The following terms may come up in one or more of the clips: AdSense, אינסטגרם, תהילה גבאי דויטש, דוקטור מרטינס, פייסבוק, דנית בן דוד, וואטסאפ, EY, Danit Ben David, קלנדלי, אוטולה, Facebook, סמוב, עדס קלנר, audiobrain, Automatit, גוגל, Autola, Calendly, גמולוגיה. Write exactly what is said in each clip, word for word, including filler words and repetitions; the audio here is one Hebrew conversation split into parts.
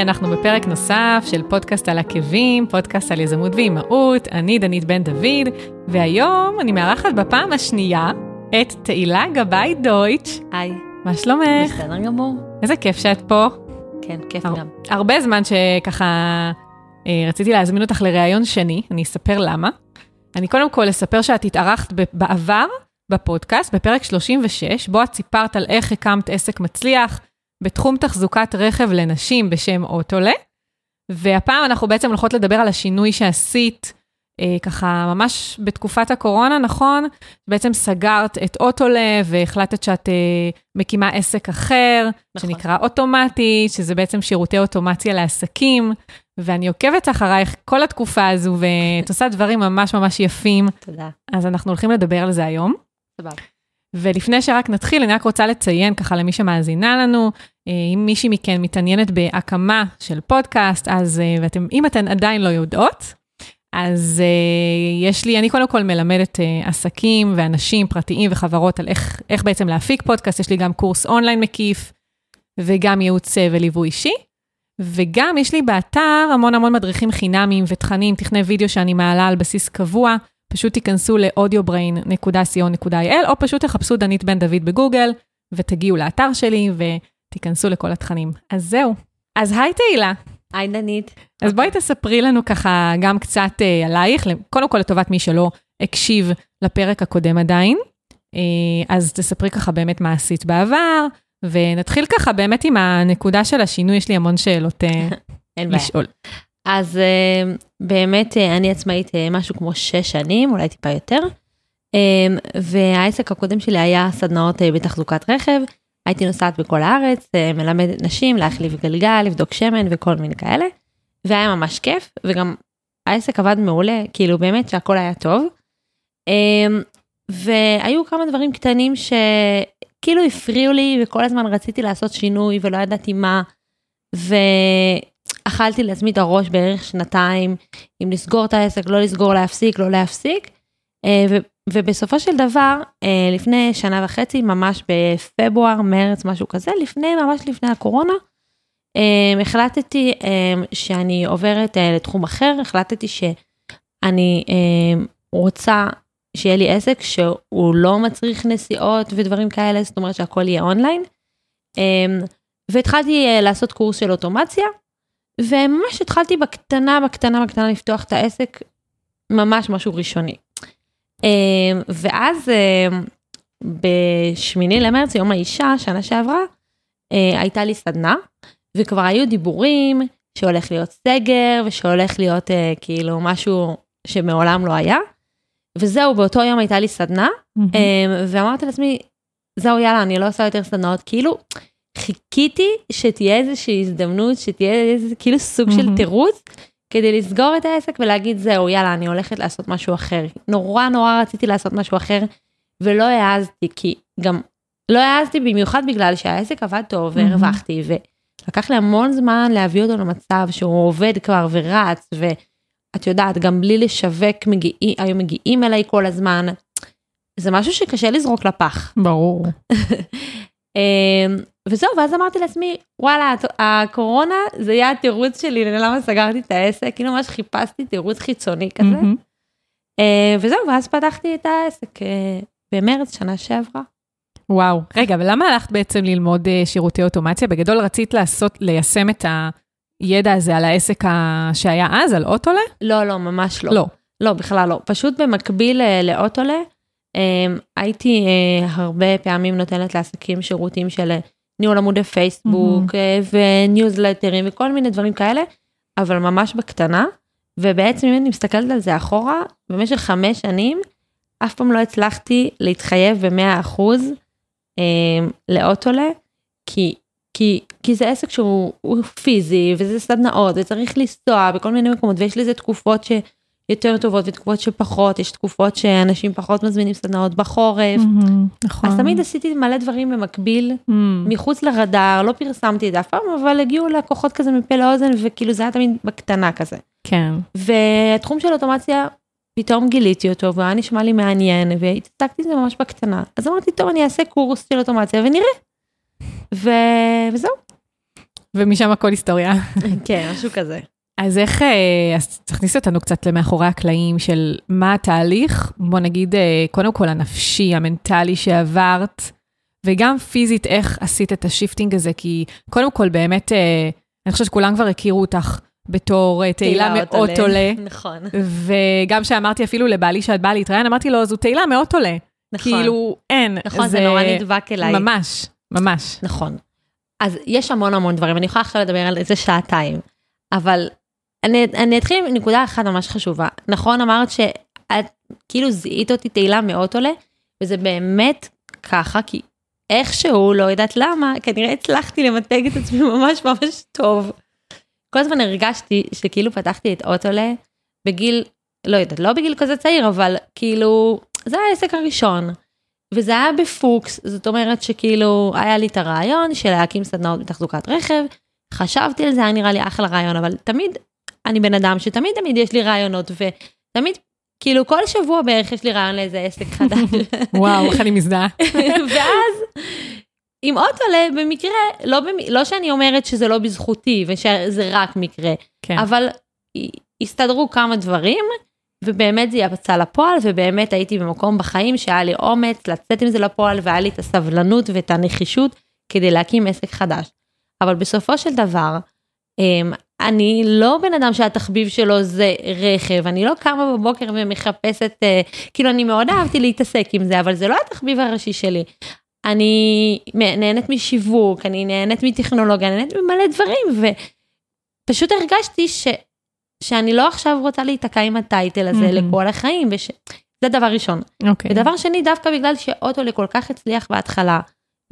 היי, אנחנו בפרק נוסף של פודקאסט על עקבים, פודקאסט על יזמות ואימהות, אני דנית בן דוד, והיום אני מארחת בפעם השנייה את תהילה גבאי דויטש. היי. מה שלומך? בסדר גמור. איזה כיף שאת פה. כן, כיף הר... גם. הרבה זמן שככה אה, רציתי להזמין אותך לראיון שני, אני אספר למה. אני קודם כל אספר שאת התארחת בעבר בפודקאסט, בפרק שלושים ושש, בו את סיפרת על איך הקמת עסק מצליח, בתחום תחזוקת רכב לנשים בשם אוטולה, והפעם אנחנו בעצם הולכות לדבר על השינוי שעשית, אה, ככה ממש בתקופת הקורונה, נכון? בעצם סגרת את אוטולה, והחלטת שאת אה, מקימה עסק אחר, נכון. שנקרא אוטומטית, שזה בעצם שירותי אוטומציה לעסקים, ואני עוקבת אחרייך כל התקופה הזו, ואת עושה דברים ממש ממש יפים. תודה. אז אנחנו הולכים לדבר על זה היום. תודה. ולפני שרק נתחיל, אני רק רוצה לציין ככה למי שמאזינה לנו, אם מישהי מכן מתעניינת בהקמה של פודקאסט, אז ואתם, אם אתן עדיין לא יודעות, אז יש לי, אני קודם כל מלמדת עסקים ואנשים פרטיים וחברות על איך, איך בעצם להפיק פודקאסט, יש לי גם קורס אונליין מקיף, וגם ייעוץ וליווי אישי, וגם יש לי באתר המון המון מדריכים חינמיים ותכנים, תכני וידאו שאני מעלה על בסיס קבוע, פשוט תיכנסו ל-אודיו בריין נקודה סי או נקודה איי אל, או פשוט תחפשו דנית בן דוד בגוגל, ותגיעו לאתר שלי, ותיכנסו לכל התכנים. אז זהו. אז היי תהילה. היי דנית. אז בואי תספרי לנו ככה גם קצת uh, עלייך, קודם כל לטובת מי שלא הקשיב לפרק הקודם עדיין, uh, אז תספרי ככה באמת מה עשית בעבר, ונתחיל ככה באמת עם הנקודה של השינוי, יש לי המון שאלות uh, לשאול. אז באמת אני עצמאית משהו כמו שש שנים, אולי טיפה יותר, והעסק הקודם שלי היה סדנאות בתחזוקת רכב, הייתי נוסעת בכל הארץ, מלמדת נשים להחליף גלגל, לבדוק שמן וכל מיני כאלה, והיה ממש כיף, וגם העסק עבד מעולה, כאילו באמת שהכל היה טוב, והיו כמה דברים קטנים שכאילו הפריעו לי, וכל הזמן רציתי לעשות שינוי ולא ידעתי מה, ו... אכלתי לעצמי את הראש בערך שנתיים, אם לסגור את העסק, לא לסגור, להפסיק, לא להפסיק, ובסופו של דבר, לפני שנה וחצי, ממש בפברואר, מרץ, משהו כזה, לפני, ממש לפני הקורונה, החלטתי שאני עוברת לתחום אחר, החלטתי שאני רוצה שיהיה לי עסק שהוא לא מצריך נסיעות ודברים כאלה, זאת אומרת שהכל יהיה אונליין, והתחלתי לעשות קורס של אוטומציה, וממש התחלתי בקטנה, בקטנה, בקטנה לפתוח את העסק, ממש משהו ראשוני. ואז בשמיני למרץ, יום האישה, שנה שעברה, הייתה לי סדנה, וכבר היו דיבורים שהולך להיות סגר, ושהולך להיות כאילו משהו שמעולם לא היה, וזהו, באותו יום הייתה לי סדנה, ואמרתי לעצמי, זהו, יאללה, אני לא עושה יותר סדנאות, כאילו... חיכיתי שתהיה איזושהי הזדמנות, שתהיה איזה כאילו סוג של תירוץ, כדי לסגור את העסק ולהגיד זהו, יאללה, אני הולכת לעשות משהו אחר. נורא נורא רציתי לעשות משהו אחר, ולא העזתי, כי גם לא העזתי במיוחד בגלל שהעסק עבד טוב והרווחתי, ולקח לי המון זמן להביא אותו למצב שהוא עובד כבר ורץ, ואת יודעת, גם בלי לשווק, היו מגיעים אליי כל הזמן. זה משהו שקשה לזרוק לפח. ברור. וזהו, ואז אמרתי לעצמי, וואלה, הקורונה זה היה התירוץ שלי, למה סגרתי את העסק, כאילו ממש חיפשתי תירוץ חיצוני כזה, וזהו, ואז פתחתי את העסק במרץ שנה שעברה. וואו, רגע, ולמה הלכת בעצם ללמוד שירותי אוטומציה? בגדול רצית לעשות, ליישם את הידע הזה על העסק שהיה אז, על אוטולה? לא, לא, ממש לא. לא. לא, בכלל לא. פשוט במקביל לאוטולה, הייתי הרבה פעמים נותנת לעסקים שירותים של ניהול עמודי פייסבוק וניוזלטרים וכל מיני דברים כאלה, אבל ממש בקטנה, ובעצם אם אני מסתכלת על זה אחורה, במשך חמש שנים, אף פעם לא הצלחתי להתחייב ב-מאה אחוז לאוטולה, כי, כי, כי זה עסק שהוא הוא פיזי, וזה סדנאות, וצריך לנסוע בכל מיני מקומות, ויש לזה תקופות ש... יותר טובות ותקופות שפחות, יש תקופות שאנשים פחות מזמינים סדנאות בחורף, אז תמיד עשיתי מלא דברים במקביל, מחוץ לרדאר, לא פרסמתי את זה אף פעם, אבל הגיעו לקוחות כזה מפה לאוזן, וכאילו זה היה תמיד בקטנה כזה. כן. והתחום של אוטומציה, פתאום גיליתי אותו, והוא נשמע לי מעניין, והתעסקתי את זה ממש בקטנה. אז אמרתי, טוב, אני אעשה קורס של אוטומציה ונראה. וזהו. ומשם הכל היסטוריה. כן, משהו כזה. אז איך, אז תכניסי אותנו קצת למאחורי הקלעים של מה התהליך, בוא נגיד, קודם כל הנפשי, המנטלי שעברת, וגם פיזית איך עשית את השיפטינג הזה, כי קודם כל באמת, אני חושבת שכולם כבר הכירו אותך, בתור תהילה מאוטולה. נכון. וגם שאמרתי אפילו לבעלי שאת באה להתראיין, אמרתי לו, זו תהילה מאוטולה. נכון. כאילו, אין. נכון, זה נורא נדבק אליי. ממש, ממש. נכון. אז יש המון המון דברים, אני יכולה עכשיו לדבר על איזה שעתיים, אבל אני, אני אתחיל עם נקודה אחת ממש חשובה. נכון, אמרת שאת כאילו זיהית אותי תהילה מאוטולה, וזה באמת ככה, כי איכשהו, לא יודעת למה, כנראה הצלחתי למתג את עצמי ממש ממש טוב. כל הזמן הרגשתי שכאילו פתחתי את אוטולה בגיל, לא יודעת, לא בגיל כזה צעיר, אבל כאילו, זה היה העסק הראשון, וזה היה בפוקס, זאת אומרת שכאילו, היה לי את הרעיון של להקים סדנאות בתחזוקת רכב, חשבתי על זה, היה נראה לי אחלה רעיון, אבל תמיד, אני בן אדם שתמיד תמיד יש לי רעיונות, ותמיד, כאילו כל שבוע בערך יש לי רעיון לאיזה עסק חדש. וואו, איך אני מזדהה. ואז... עם אוטולה, במקרה, לא, במ... לא שאני אומרת שזה לא בזכותי, ושזה רק מקרה, כן. אבל הסתדרו כמה דברים, ובאמת זה יצא לפועל, ובאמת הייתי במקום בחיים, שהיה לי אומץ לצאת עם זה לפועל, והיה לי את הסבלנות ואת הנחישות, כדי להקים עסק חדש. אבל בסופו של דבר, אני לא בן אדם שהתחביב שלו זה רכב, אני לא קמה בבוקר ומחפשת, כאילו אני מאוד אהבתי להתעסק עם זה, אבל זה לא התחביב הראשי שלי. אני נהנית משיווק, אני נהנית מטכנולוגיה, אני נהנית ממלא דברים, ופשוט הרגשתי ש, שאני לא עכשיו רוצה להתעקע עם הטייטל הזה mm-hmm. לכל החיים, וש... זה דבר ראשון. Okay. ודבר שני, דווקא בגלל שאוטולה כל כך הצליח בהתחלה,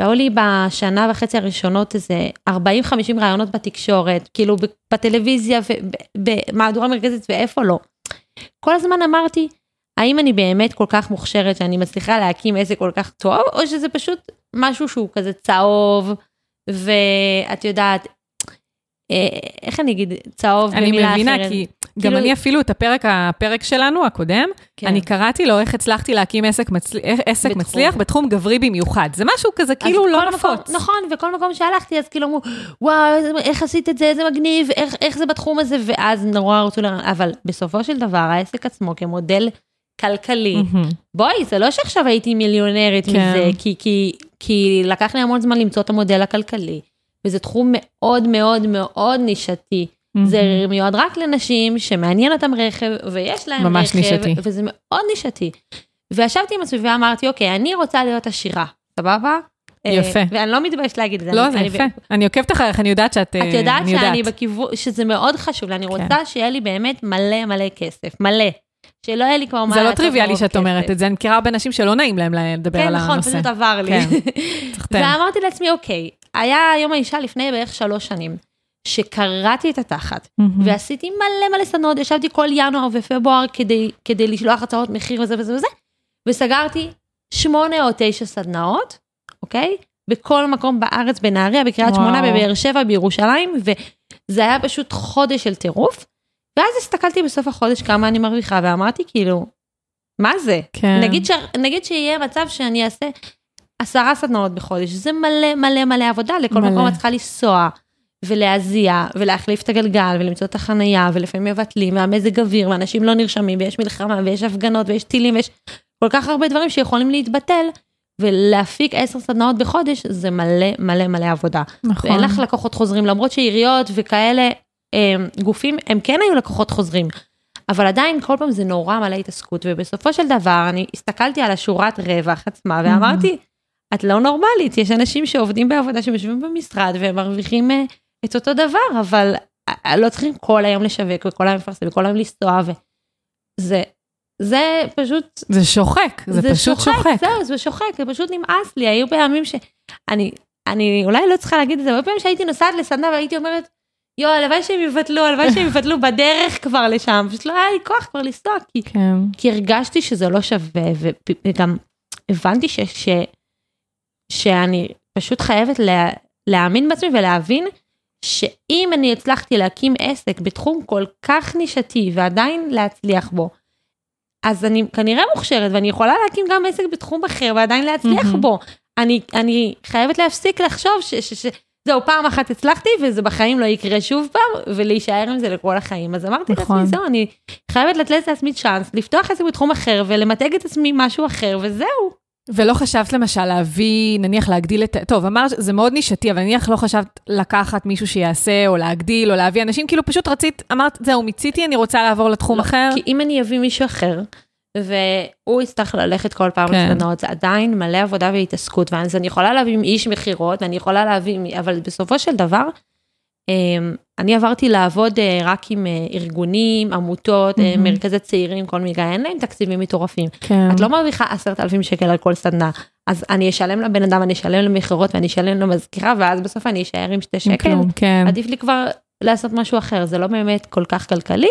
והיו לי בשנה וחצי הראשונות איזה ארבעים חמישים רעיונות בתקשורת, כאילו בטלוויזיה, במהדורה מרכזית ואיפה לא. כל הזמן אמרתי, האם אני באמת כל כך מוכשרת שאני מצליחה להקים עסק כל כך טוב, או שזה פשוט משהו שהוא כזה צהוב, ואת יודעת, איך אני אגיד, צהוב במילה אחרת? אני מבינה, כי גם אני אפילו את הפרק, הפרק שלנו הקודם, אני קראתי לו איך הצלחתי להקים עסק מצליח, בתחום גברי במיוחד. זה משהו כזה כאילו לא נפוץ. נכון, וכל מקום שהלכתי, אז כאילו אמרו, וואו, איך עשית את זה, איזה מגניב, איך זה בתחום הזה, ואז נורא רצו לראות, אבל בסופו של דבר, העסק עצמו כמודל כלכלי. Mm-hmm. בואי, זה לא שעכשיו הייתי מיליונרית כן. מזה, כי, כי, כי לקח לי המון זמן למצוא את המודל הכלכלי, וזה תחום מאוד מאוד מאוד נישתי, mm-hmm. זה מיועד רק לנשים שמעניין אותם רכב, ויש להם רכב, נישתי. וזה מאוד נישתי, וישבתי עם הסביבה, אמרתי, אוקיי, אני רוצה להיות עשירה, סבבה? יפה. ואני לא מתביישת להגיד את זה. לא, זה יפה. אני עוקבת אחריך, אני יודעת שאת... את יודעת שאני בכיוון, שזה מאוד חשוב, אני רוצה שיהיה לי באמת מלא מלא כסף, מלא. שלא היה לי כבר מה... זה לא טריוויאלי שאת אומרת את זה, אני מכירה הרבה נשים שלא נעים להם לדבר על הנושא. כן, נכון, פשוט עבר לי. ואמרתי לעצמי, אוקיי, היה יום האישה לפני בערך שלוש שנים, שקראתי את התחת, ועשיתי מלא מלא סדנאות, ישבתי כל ינואר ופברואר, כדי לשלוח הצעות מחיר וזה וזה וזה, וסגרתי שמונה או תשע סדנאות, אוקיי? בכל מקום בארץ, בנהריה, בקריית שמונה, בבאר שבע, בירושלים, וזה היה פשוט חודש של טירוף. ואז הסתכלתי בסוף החודש כמה אני מרוויחה, ואמרתי כאילו, מה זה? כן. נגיד, ש... נגיד שיהיה מצב שאני אעשה עשרה סדנאות בחודש, זה מלא מלא מלא עבודה, לכל מלא. מקום את צריכה לנסוע, ולהזיע, ולהחליף את הגלגל, ולמצוא את החנייה, ולפעמים מבטלים, והמזג אוויר, ואנשים לא נרשמים, ויש מלחמה, ויש הפגנות, ויש טילים, ויש כל כך הרבה דברים שיכולים להתבטל, ולהפיק עשר סדנאות בחודש, זה מלא מלא מלא עבודה. נכון. ואין לך לקוחות חוזרים, למרות שעיריות וכאלה, גופים, הם כן היו לקוחות חוזרים, אבל עדיין כל פעם זה נורא מלא התעסקות, ובסופו של דבר אני הסתכלתי על השורת רווח עצמה, ואמרתי, את לא נורמלית, יש אנשים שעובדים בעבודה, שמשווים במשרד, והם מרוויחים את אותו דבר, אבל לא צריכים כל היום לשווק, וכל היום לפרסם, וכל היום לנסוע, וזה, זה פשוט... זה שוחק, זה, זה פשוט שוחק. שוחק. זהו, זה שוחק, זה פשוט נמאס לי, היו פעמים שאני, אני אולי לא צריכה להגיד את זה, אבל פעמים שהייתי נוסעת לסדנה, והייתי אומרת, יו, הלוואי שהם יבטלו, הלוואי שהם יבטלו בדרך כבר לשם, פשוט לא היה לי כוח כבר לנסוע, כי, כן. כי הרגשתי שזה לא שווה, וגם הבנתי ש, ש, שאני פשוט חייבת לה, להאמין בעצמי, ולהבין שאם אני הצלחתי להקים עסק בתחום כל כך נישתי, ועדיין להצליח בו, אז אני כנראה מוכשרת, ואני יכולה להקים גם עסק בתחום אחר, ועדיין להצליח mm-hmm. בו, אני, אני חייבת להפסיק לחשוב ש... ש, ש זה זהו, פעם אחת הצלחתי, וזה בחיים לא יקרה שוב פעם, ולהישאר עם זה לכל החיים. אז אמרתי את עצמי, זהו, אני חייבת לתת לעצמי צ'אנס, לפתוח עצמי בתחום אחר, ולמתג את עצמי משהו אחר, וזהו. ולא חשבת למשל להביא, נניח להגדיל את, טוב, אמר, זה מאוד נישתי, אבל נניח לא חשבת לקחת מישהו שיעשה, או להגדיל, או להביא אנשים, כאילו פשוט רצית, אמרת, זהו, מיציתי, אני רוצה לעבור לתחום אחר. כי אם אני אביא מישהו אחר, והוא יצטרך ללכת כל פעם לשנות, זה עדיין מלא עבודה והתעסקות, ואז אני יכולה להביא עם איש מחירות, ואני יכולה להביא, אבל בסופו של דבר, אני עברתי לעבוד רק עם ארגונים, עמותות, mm-hmm. מרכזי צעירים, כל מיני, אין להם תקציבים מטורפים. כן. את לא מרוויחה עשרת אלפים שקל על כל סדנה, אז אני אשלם לבן אדם, אני אשלם למחירות, ואני אשלם למזכירה, ואז בסוף אני אשאר עם שתי שקל. כן. עדיף לי כבר לעשות משהו אחר, זה לא באמת כל כך כלכלי,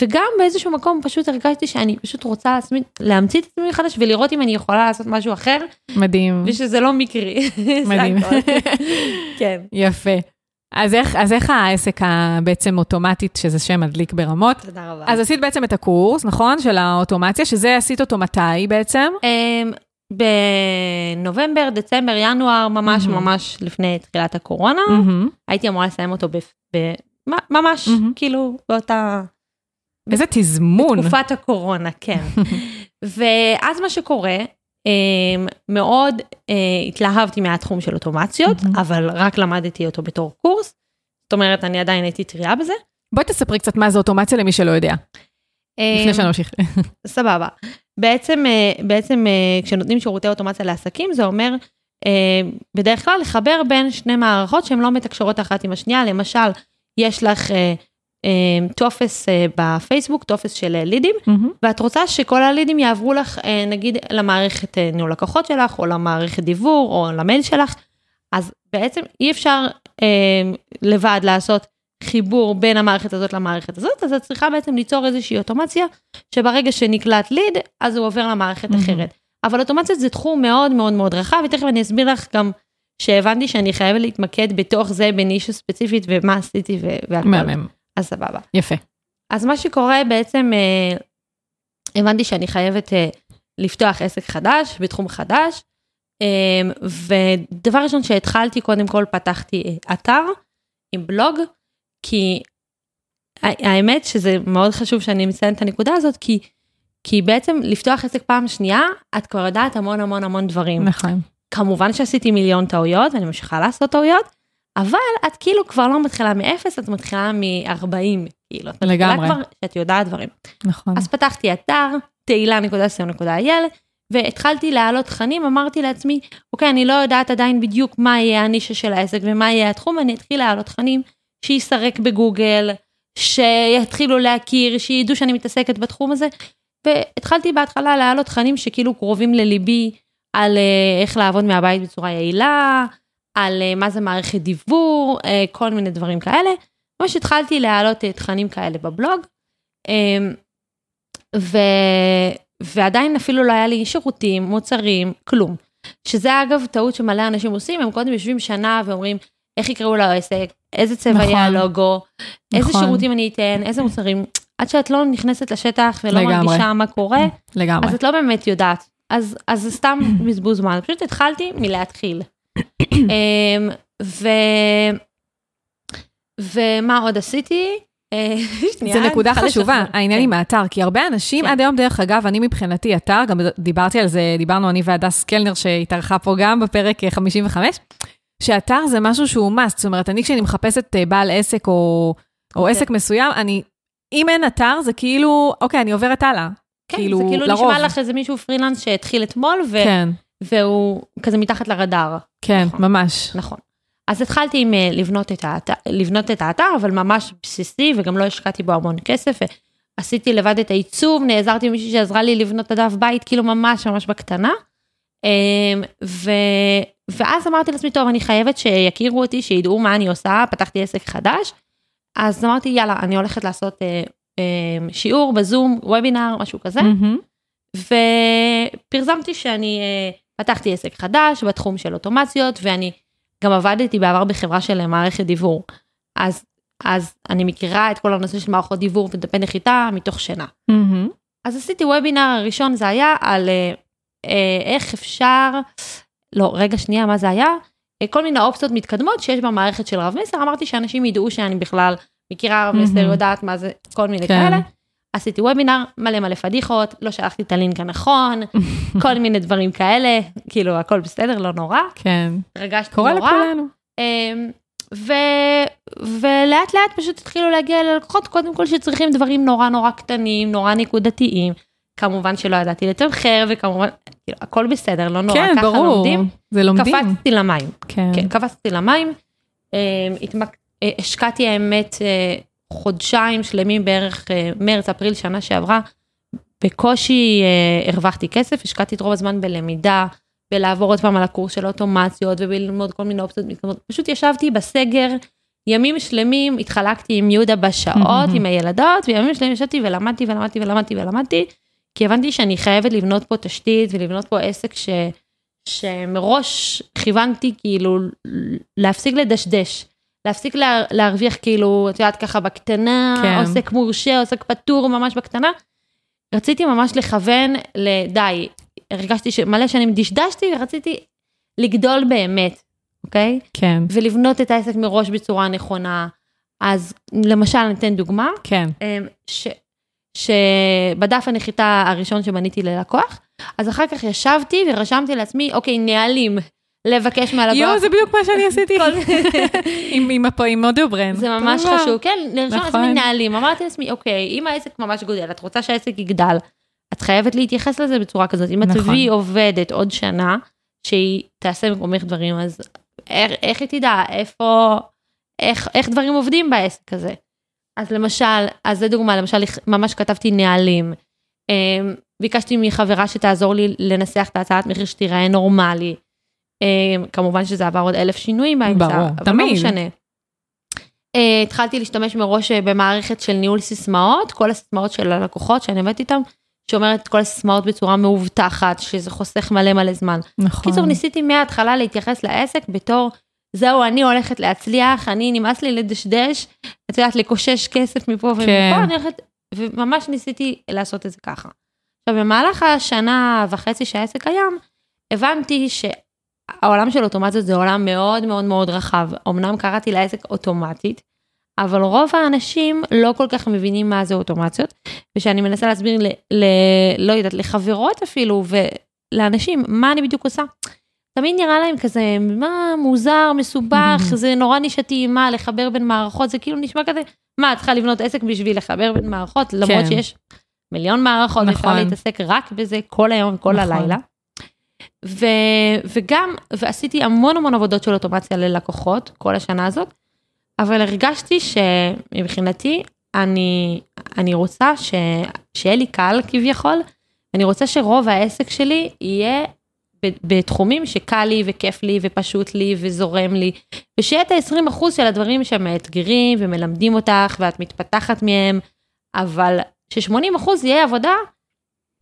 וגם באיזשהו מקום פשוט הרגשתי שאני פשוט רוצה להמציא את עצמי חדש, ולראות אם אני יכולה לעשות משהו אחר. מדהים. ושזה לא מקרי. מדהים. כן. יפה. אז איך, אז איך העסק בעצם אוטומטית, שזה שם מדליק ברמות? תודה רבה. אז עשית בעצם את הקורס, נכון? של האוטומציה, שזה עשית אותו מתי בעצם? בנובמבר, דצמבר, ינואר, ממש ממש לפני תחילת הקורונה, הייתי אמורה לסיים אותו ממש, כאילו, באותה... איזה תזמון. בתקופת הקורונה, כן. ואז מה שקורה... מאוד התלהבתי מהתחום של אוטומציות, אבל רק למדתי אותו בתור קורס, זאת אומרת, אני עדיין הייתי טריה בזה. בואי תספרי קצת מה זה אוטומציה למי שלא יודע, לפני שנמשיך. סבבה. בעצם, בעצם כשנותנים שירותי אוטומציה לעסקים, זה אומר, בדרך כלל לחבר בין שני מערכות שהן לא מתקשרות אחת עם השנייה, למשל, יש לך טופס בפייסבוק, טופס של לידים, ואת רוצה שכל הלידים יעברו לך, נגיד, למערכת ניהול לקוחות שלך, או למערכת דיוור, או למייל שלך, אז בעצם אי אפשר לבד לעשות חיבור בין המערכת הזאת למערכת הזאת, אז את צריכה בעצם ליצור איזושהי אוטומציה, שברגע שנקלט ליד, אז הוא עובר למערכת אחרת. אבל אוטומציה זה תחום מאוד מאוד מאוד רחב, ותכף אני אסביר לך גם שהבנתי שאני חייבת להתמקד בתוך זה, בנישה ספציפית, ומה עשיתי והכל. אז סבבה. יפה. אז מה שקורה בעצם, הבנתי שאני חייבת לפתוח עסק חדש, בתחום חדש, ודבר ראשון שהתחלתי, קודם כל פתחתי אתר עם בלוג, כי האמת שזה מאוד חשוב שאני מציין את הנקודה הזאת, כי, כי בעצם לפתוח עסק פעם שנייה, את כבר יודעת המון המון המון דברים. נכון. כמובן שעשיתי מיליון טעויות, אני ממשיכה לעשות טעויות, אבל את כאילו כבר לא מתחילה מאפס, את מתחילה מ-ארבעים, כאילו. לגמרי. שאת יודעת דברים. נכון. אז פתחתי אתר, תהילה נקודה סי או נקודה איי אל, והתחלתי להעלות תכנים, אמרתי לעצמי, אוקיי, אני לא יודעת עדיין בדיוק מה יהיה הנישה של העסק, ומה יהיה התחום, אני אתחיל להעלות תכנים, שיסרק בגוגל, שיתחילו להכיר, שידעו שאני מתעסקת בתחום הזה, והתחלתי בהתחלה להעלות תכנים, שכאילו קרובים לליבי, על איך לעבוד מהבית בצורה יעילה, על מה זה מערכת דיבור, כל מיני דברים כאלה. ממש התחלתי להעלות תכנים כאלה בבלוג, ו... ועדיין אפילו לא היה לי שירותים, מוצרים, כלום. שזה אגב טעות שמלא אנשים עושים, הם קודם יושבים שנה ואומרים, איך יקראו לעסק, איזה צבע נכון. יהיה הלוגו, איזה נכון. שירותים אני אתן, איזה מוצרים, עד שאת לא נכנסת לשטח ולא לגמרי. מרגישה מה קורה, לגמרי. אז את לא באמת יודעת. אז זה סתם מזבוז זמן, פשוט התחלתי מלהתחיל. ומה עוד עשיתי? זה נקודה חשובה, העניין עם האתר, כי הרבה אנשים, עד היום דרך אגב, אני מבחינתי אתר, גם דיברתי על זה, דיברנו אני ועדס קלנר, שהתארחה פה גם בפרק חמישים וחמש, שאתר זה משהו שהוא must, זאת אומרת, אני כשאני מחפשת בעל עסק, או עסק מסוים, אם אין אתר, זה כאילו, אוקיי, אני עוברת הלאה. כן, זה כאילו נשמע לך איזה מישהו פרילנס שהתחיל אתמול, ו... והוא כזה מתחת לרדאר. כן, נכון, ממש. נכון. אז התחלתי עם לבנות את האתר, לבנות את האתר, אבל ממש בסיסי, וגם לא השקעתי בו המון כסף, עשיתי לבד את העיצוב, נעזרתי מישהי שעזרה לי לבנות את הדף בית, כאילו ממש ממש בקטנה, ו... ואז אמרתי לעצמי, טוב, אני חייבת שיכירו אותי, שידעו מה אני עושה, פתחתי עסק חדש, אז אמרתי, יאללה, אני הולכת לעשות שיעור בזום, וובינר, משהו כזה, ופרסמתי שאני... פתחתי עסק חדש בתחום של אוטומציות, ואני גם עבדתי בעבר בחברה של מערכת דיוור. אז, אז אני מכירה את כל הנושא של מערכות דיוור ודפי נחיתה מתוך שינה. Mm-hmm. אז עשיתי וובינר הראשון, זה היה על אה, איך אפשר, לא, רגע שנייה, מה זה היה? כל מיני אופציות מתקדמות שיש במערכת של רב מסר, אמרתי שאנשים ידעו שאני בכלל מכירה רב מסר, יודעת מה זה, כל מיני כאלה. עשיתי וובינר, מלא מלא פדיחות, לא שלחתי את הלינק הנכון, כל מיני דברים כאלה, כאילו הכל בסדר, לא נורא. כן. הרגשתי נורא. קורה לכולנו. ולאט לאט פשוט התחילו להגיע ללקוחות, קודם כל שצריכים דברים נורא נורא קטנים, נורא נקודתיים, כמובן שלא ידעתי לתמחר, וכמובן, כאילו, הכל בסדר, לא נורא, כן, ככה ברור. לומדים. זה לומדים. קפצתי למים. כן. כן, קפצתי למים, התמק... השקעתי האמת חודשיים שלמים בערך מרץ, אפריל, שנה שעברה, בקושי הרווחתי כסף, השקעתי את רוב הזמן בלמידה, ולעבור עוד פעם על הקורס של אוטומציות, ובלמוד כל מיני אופציות, פשוט ישבתי בסגר, ימים שלמים, התחלקתי עם יהודה בשעות, עם הילדות, וימים שלמים ישבתי ולמדתי ולמדתי ולמדתי ולמדתי, כי הבנתי שאני חייבת לבנות פה תשתית, ולבנות פה עסק ש... שמראש כיוונתי כאילו להפסיק לדשדש, להפסיק לה... להרוויח כאילו, את יודעת ככה בקטנה, כן. עוסק מורשה, עוסק פטור ממש בקטנה, רציתי ממש לכוון לדי, הרגשתי שמלא שנים דשדשתי, ורציתי לגדול באמת, אוקיי? כן. ולבנות את העסק מראש בצורה נכונה, אז למשל ניתן דוגמה, כן. ש... שבדף הנחיתה הראשון שבניתי ללקוח, אז אחר כך ישבתי ורשמתי לעצמי, אוקיי, נהלים, לבקש מהלקוח. יו, זה בדיוק מה שאני עשיתי. עם אודיו ברנד. זה ממש חשוב, כן, לרשום לעצמי נהלים. אמרתי לעצמי, אוקיי, אם העסק ממש גודל, את רוצה שהעסק יגדל, את חייבת להתייחס לזה בצורה כזאת. אם את תביא עובדת עוד שנה, שהיא תעשה מקומך דברים, אז איך היא תדע, איפה, איך דברים עובדים בעסק הזה? אז למשל, אז זה דוגמה, למשל, ממש כתבתי נהלים, ביקשתי מחברה שתעזור לי לנסח את ההצעת מחיר שתיראה נורמלי, כמובן שזה עבר עוד אלף שינויים באמצע, אבל לא משנה. התחלתי להשתמש מראש במערכת של ניהול סיסמאות, כל הסיסמאות של הלקוחות שאני הבאתי איתם, שאומרת כל הסיסמאות בצורה מאובטחת, שזה חוסך מלא מלא זמן. נכון. קיצור, ניסיתי מההתחלה להתייחס לעסק בתור... זהו, אני הולכת להצליח, אני נמאס לי לדשדש, את יודעת, לקושש כסף מפה ומפה, אני הולכת, וממש ניסיתי לעשות את זה ככה. עכשיו, במהלך השנה וחצי שהעסק קיים, הבנתי שהעולם של אוטומציות זה עולם מאוד מאוד מאוד רחב. אמנם קראתי לעסק אוטומטית, אבל רוב האנשים לא כל כך מבינים מה זה אוטומציות, ושאני מנסה להסביר, לא יודעת, לחברות אפילו, ולאנשים, מה אני בדיוק עושה? תמיד נראה להם כזה, מה, מוזר, מסובך, זה נורא נישתי, מה, לחבר בין מערכות, זה כאילו נשמע כזה, מה, את צריכה לבנות עסק בשביל לחבר בין מערכות, למרות שיש מיליון מערכות, אפשר להתעסק רק בזה כל היום, כל הלילה. וגם, ועשיתי המון המון עבודות של אוטומציה ללקוחות, כל השנה הזאת, אבל הרגשתי שמבחינתי, אני רוצה שיהיה לי קל כביכול, אני רוצה שרוב העסק שלי יהיה בתחומים שקל לי וכיף לי ופשוט לי וזורם לי, ושיהיה את ה-עשרים אחוז של הדברים שמאתגרים ומלמדים אותך ואת מתפתחת מהם, אבל ש-שמונים אחוז יהיה עבודה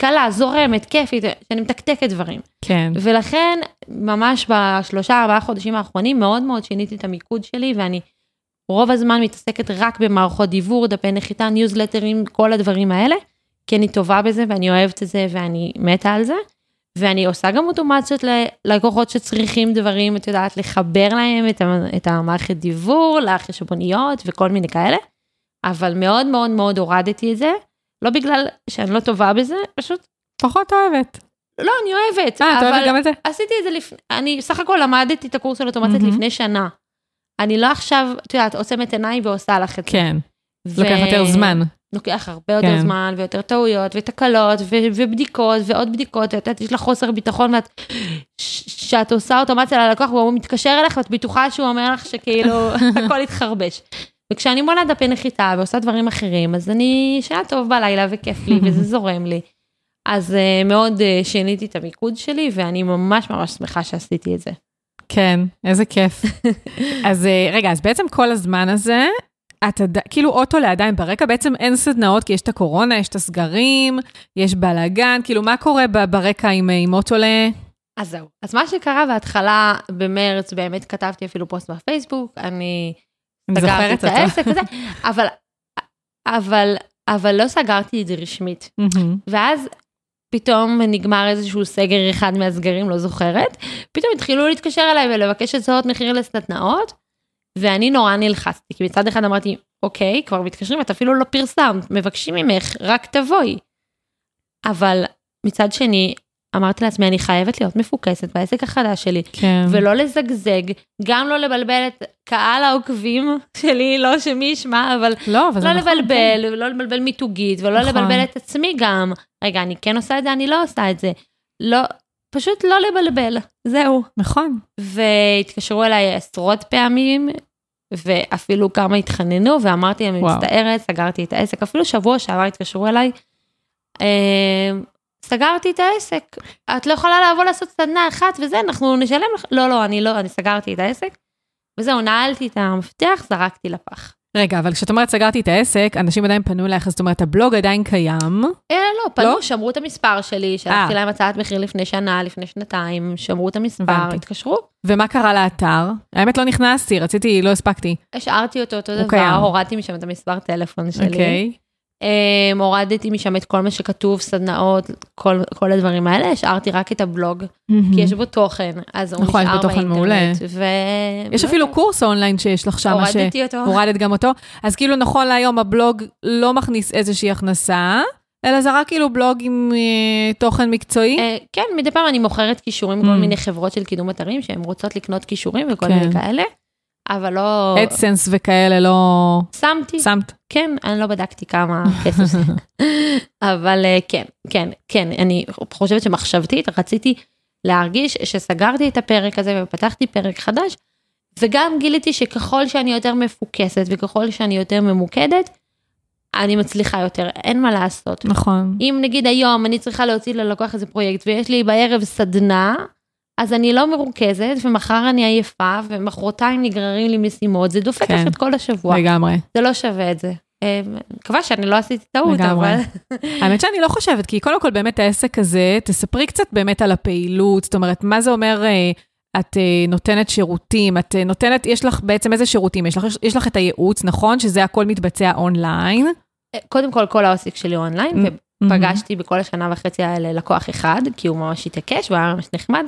קלה, זורמת, כיפית, שאני מתקתקת דברים. כן. ולכן ממש בשלושה, ארבעה חודשים האחרונים מאוד מאוד שיניתי את המיקוד שלי, ואני רוב הזמן מתעסקת רק במערכות דיבור, דפי נחיתה, ניוזלטרים, כל הדברים האלה, כי אני טובה בזה ואני אוהבת את זה ואני מתה על זה. ואני עושה גם אוטומציות ללקוחות שצריכים דברים, את יודעת, לחבר להם את המערכת דיבור, לחשבוניות וכל מיני כאלה, אבל מאוד מאוד מאוד הורדתי את זה, לא בגלל שאני לא טובה בזה, פשוט... פחות אוהבת. לא, אני אוהבת. אה, את אוהבת גם את זה? עשיתי את זה לפני, אני סך הכל למדתי את הקורס של אוטומציות לפני שנה. אני לא עכשיו, את יודעת, עוצמת עיניים ועושה לך את זה. כן, לוקח יותר זמן. לוקח הרבה יותר זמן, ויותר טעויות, ותקלות, ובדיקות, ועוד בדיקות, יש לך חוסר ביטחון, שאת עושה אוטומציה ללקוח, והוא מתקשר אליך, ואת בטוחה שהוא אומר לך, שכאילו, הכל התחרבש. וכשאני מונה דפי נחיתה, ועושה דברים אחרים, אז אני שעה טוב בלילה, וכיף לי, וזה זורם לי. אז מאוד שיניתי את המיקוד שלי, ואני ממש ממש שמחה שעשיתי את זה. כן, איזה כיף. אז רגע, אז בעצם כל הזמן הזה, את, כאילו אוטולה עדיין ברקע, בעצם אין סדנאות, כי יש את הקורונה, יש את הסגרים, יש בלגן, כאילו מה קורה ברקע עם, עם אוטולה? אז זהו. אז מה שקרה בהתחלה במרץ, באמת כתבתי אפילו פוסט בפייסבוק, אני סגרתי את העסק הזה, אבל, אבל, אבל לא סגרתי את זה רשמית. ואז פתאום נגמר איזשהו סגר אחד מהסגרים, לא זוכרת, פתאום התחילו להתקשר אליי ולבקש הצעות מחיר לסדנאות, ואני נורא נלחצתי, כי מצד אחד אמרתי, אוקיי, כבר מתקשרים, את אפילו לא פרסמת, מבקשים ממך, רק תבואי. אבל מצד שני, אמרתי לעצמי, אני חייבת להיות מפוקסת בעסק החדש שלי, כן. ולא לזגזג, גם לא לבלבל את קהל העוקבים שלי, לא שמי ישמע, אבל לא, לא לבלבל, נכון. ולא לבלבל מיתוגית, ולא נכון. לבלבל את עצמי גם. רגע, אני כן עושה את זה, אני לא עושה את זה. לא, פשוט לא לבלבל, זהו. נכון. והתקשרו אליי עשרות פעמים, ואפילו כמה התחננו, ואמרתי, אני מצטערת, סגרתי את העסק, אפילו שבוע שעבר התקשרו אליי, ובאמת, סגרתי את העסק, את לא יכולה לעבור לעשות סדנה אחת, וזה, אנחנו נשלם לך, לא, לא, אני לא, אני סגרתי את העסק, וזהו, נעלתי את המפתח, זרקתי לפח. רגע, אבל כשאת אומרת סגרתי את העסק, אנשים עדיין פנו לך, זאת אומרת, הבלוג עדיין קיים. אה, לא, פנו, שמרו את המספר שלי, שלחתי להם הצעת מחיר לפני שנה, לפני שנתיים, שמרו את המספר, התקשרו. ומה קרה לאתר? האמת לא נכנסתי, רציתי, לא הספקתי. השארתי אותו, אותו דבר, הורדתי משם את המספר טלפון שלי. אוקיי. הורדתי משם את כל מה שכתוב, סדנאות, כל, כל הדברים האלה, השארתי רק את הבלוג, כי יש בו תוכן, אז הוא נשאר באינטרנט. יש אפילו קורס אונליין שיש לך שם, הורדתי אותו. הורדת גם אותו. אז כאילו נכון להיום, הבלוג לא מכניס איזושהי הכנסה, אלא זה רק כאילו בלוג עם תוכן מקצועי? כן, מדי פעם אני מוכרת קישורים, כל מיני חברות של קידום אתרים, שהן רוצות לקנות קישורים וכל מיני כאלה. אבל לא... AdSense וכאלה לא... שמתי. שמת. כן, אני לא בדקתי כמה כסף. אבל כן, כן, כן, אני חושבת שמחשבתית, רציתי להרגיש שסגרתי את הפרק הזה, ופתחתי פרק חדש, וגם גיליתי שככל שאני יותר מפוקסת, וככל שאני יותר ממוקדת, אני מצליחה יותר, אין מה לעשות. נכון. אם נגיד היום אני צריכה להוציא ללקוח איזה פרויקט, ויש לי בערב סדנה, אז אני לא מרוכזת, ומחר אני עייפה, ומחרותיים נגררים לי משימות, זה דופק כן. את כל השבוע. לגמרי. זה לא שווה את זה. מקווה שאני לא עשיתי טעות, לגמרי. אבל... האמת שאני לא חושבת, כי קודם כל באמת העסק הזה, תספרי קצת באמת על הפעילות, זאת אומרת, מה זה אומר, את נותנת שירותים, את נותנת, יש לך בעצם איזה שירותים, יש לך, יש לך את הייעוץ, נכון? שזה הכל מתבצע אונליין? קודם כל, כל העוסק שלי אונליין, ופגשתי בכל השנה וחצי האלה לקוח אחד, כי הוא ממש התעקש, והוא היה ממש נחמד.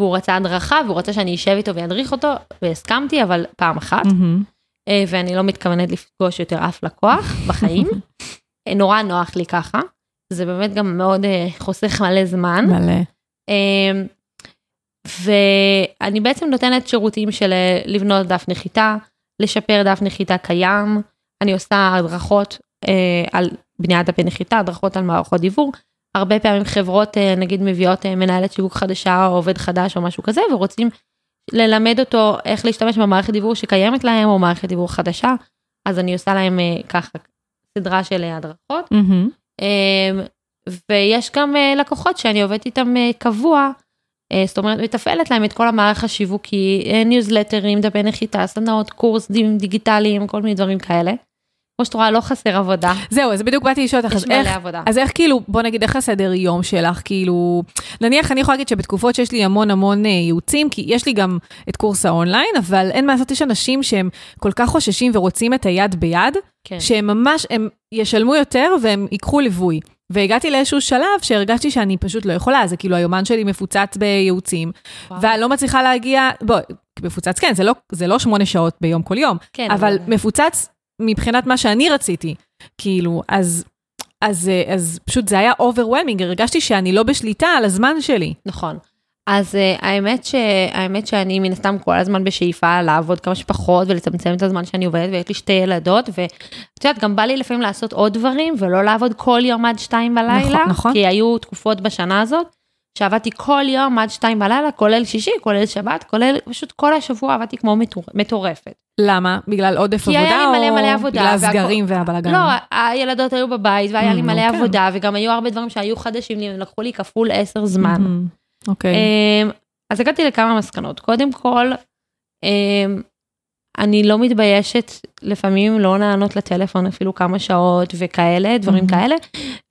והוא רצה הדרכה, והוא רצה שאני יישב איתו וידריך אותו, והסכמתי, אבל פעם אחת, mm-hmm. ואני לא מתכוונת לפגוש יותר אף לקוח בחיים, נורא נוח לי ככה, זה באמת גם מאוד חוסך מלא זמן, מלא. ואני בעצם נותנת שירותים של לבנות דף נחיתה, לשפר דף נחיתה קיים, אני עושה הדרכות על בניית דפי נחיתה, הדרכות על מערכות דיבור, הרבה פעמים חברות, נגיד, מביאות מנהלת שיווק חדשה, או עובד חדש, או משהו כזה, ורוצים ללמד אותו איך להשתמש במערכת דיבור שקיימת להם, או מערכת דיבור חדשה, אז אני עושה להם ככה, סדרה של הדרכות, ויש גם לקוחות שאני עובדת איתם קבוע, זאת אומרת, מתפעלת להם את כל המערך השיווקי, ניוזלטרים, דפי נחיתה, סדנאות, קורסים דיגיטליים, כל מיני דברים כאלה. כמו שאתה רואה, לא חסר עבודה. זהו, אז בדיוק באתי לשאול אותך. יש מלא עבודה. אז איך כאילו, בוא נגיד, איך הסדר יום שלך, כאילו, נניח, אני יכולה להגיד שבתקופות שיש לי המון המון ייעוצים, כי יש לי גם את קורס האונליין, אבל אין מה לעשות, יש אנשים שהם כל כך חוששים ורוצים את היד ביד, כן. שהם ממש, הם ישלמו יותר והם ייקחו ליווי. והגעתי לאיזשהו שלב שהרגשתי שאני פשוט לא יכולה, זה כאילו היומן שלי מפוצץ בייעוצים, ואני לא מצליחה להגיע, בוא, מפוצץ, כן, זה לא, זה לא שמונה שעות ביום כל יום, כן, אבל מפוצץ מבחינת מה שאני רציתי, כאילו, אז, אז, אז פשוט זה היה overwhelming, הרגשתי שאני לא בשליטה על הזמן שלי. נכון. אז האמת ש, האמת שאני מן הסתם כל הזמן בשאיפה לעבוד כמה שפחות, ולצמצם את הזמן שאני עובדת, ויש לי שתי ילדות, ואת יודעת, גם בא לי לפעמים לעשות עוד דברים, ולא לעבוד כל יום עד שתיים בלילה, נכון, נכון. כי היו תקופות בשנה הזאת, שעבדתי כל יום עד שתיים בלילה, כולל שישי, כולל שבת, כולל, פשוט כל השבוע עבדתי כמו מטורפת. למה? בגלל עודף עבודה? כי היה לי מלא מלא עבודה. בגלל הסגרים והבלגן? לא, הילדות היו בבית, והיה לי מלא עבודה, וגם היו הרבה דברים שהיו חדשים לי, ולקחו לי כפול עשר זמן. אוקיי. אז הגעתי לכמה מסקנות. קודם כל, אני לא מתביישת, לפעמים לא נענות לטלפון אפילו כמה שעות וכאלה, דברים כאלה,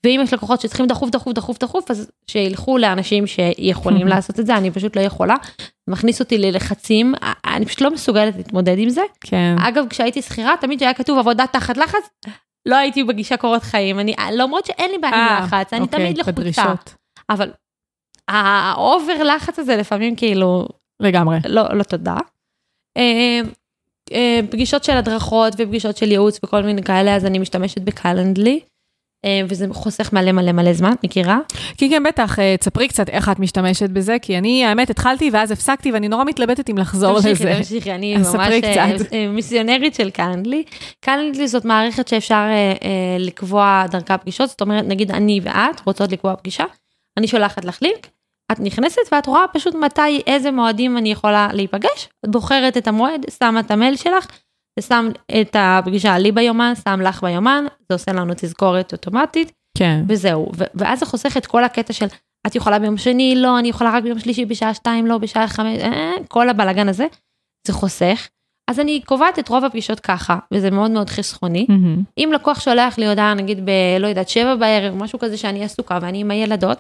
ואם יש לקוחות שצריכים דחוף, דחוף, דחוף, דחוף, אז שילכו לאנשים שיכולים לעשות את זה, אני פשוט לא יכולה, מכניס אותי ללחצים, אני פשוט לא מסוגלת להתמודד עם זה, אגב, כשהייתי שכירה, תמיד שהיה כתוב עבודה תחת לחץ, לא הייתי בגישה קורות חיים, אני, למרות שאין לי בעיה לחץ, אני תמיד לחוצה, אבל האובר לחץ הזה לפעמים כאילו... לגמרי. לא, לא תודה. פגישות של הדרכות ופגישות של ייעוץ וכל מיני כאלה, אז אני משתמשת בקלנדלי, וזה חוסך מלא מלא מלא זמן, מכירה? כי גם בטח, צפרי קצת איך את משתמשת בזה, כי אני, האמת, התחלתי ואז הפסקתי, ואני נורא מתלבטת אם לחזור לזה. תמשיכי, תמשיכי, אני ממש מיסיונרית של קלנדלי. קלנדלי זאת מערכת שאפשר לקבוע דרכה פגישות, זאת אומרת, נגיד אני ואת רוצות לקבוע פגישה, אני שולחת לך לינק, את נכנסת ואת רואה פשוט מתי, איזה מועדים אני יכולה להיפגש, בוחרת את המועד, שמה את המייל שלך, שם את הפגישה לי ביומן, שם לך ביומן, זה עושה לנו תזכורת אוטומטית, כן. וזהו, ו- ואז זה חוסך את כל הקטע של, את יכולה ביום שני, לא, אני יכולה רק ביום שלישי, בשעה שתיים, לא, בשעה חמש, אה, כל הבלגן הזה, זה חוסך, אז אני קובעת את רוב הפגישות ככה, וזה מאוד מאוד חסכוני, mm-hmm. אם לקוח שולח לי הודעה, נגיד, ב, לא יודעת, שבע בערב, משהו כזה שאני עסוקה, ואני עם הילדות,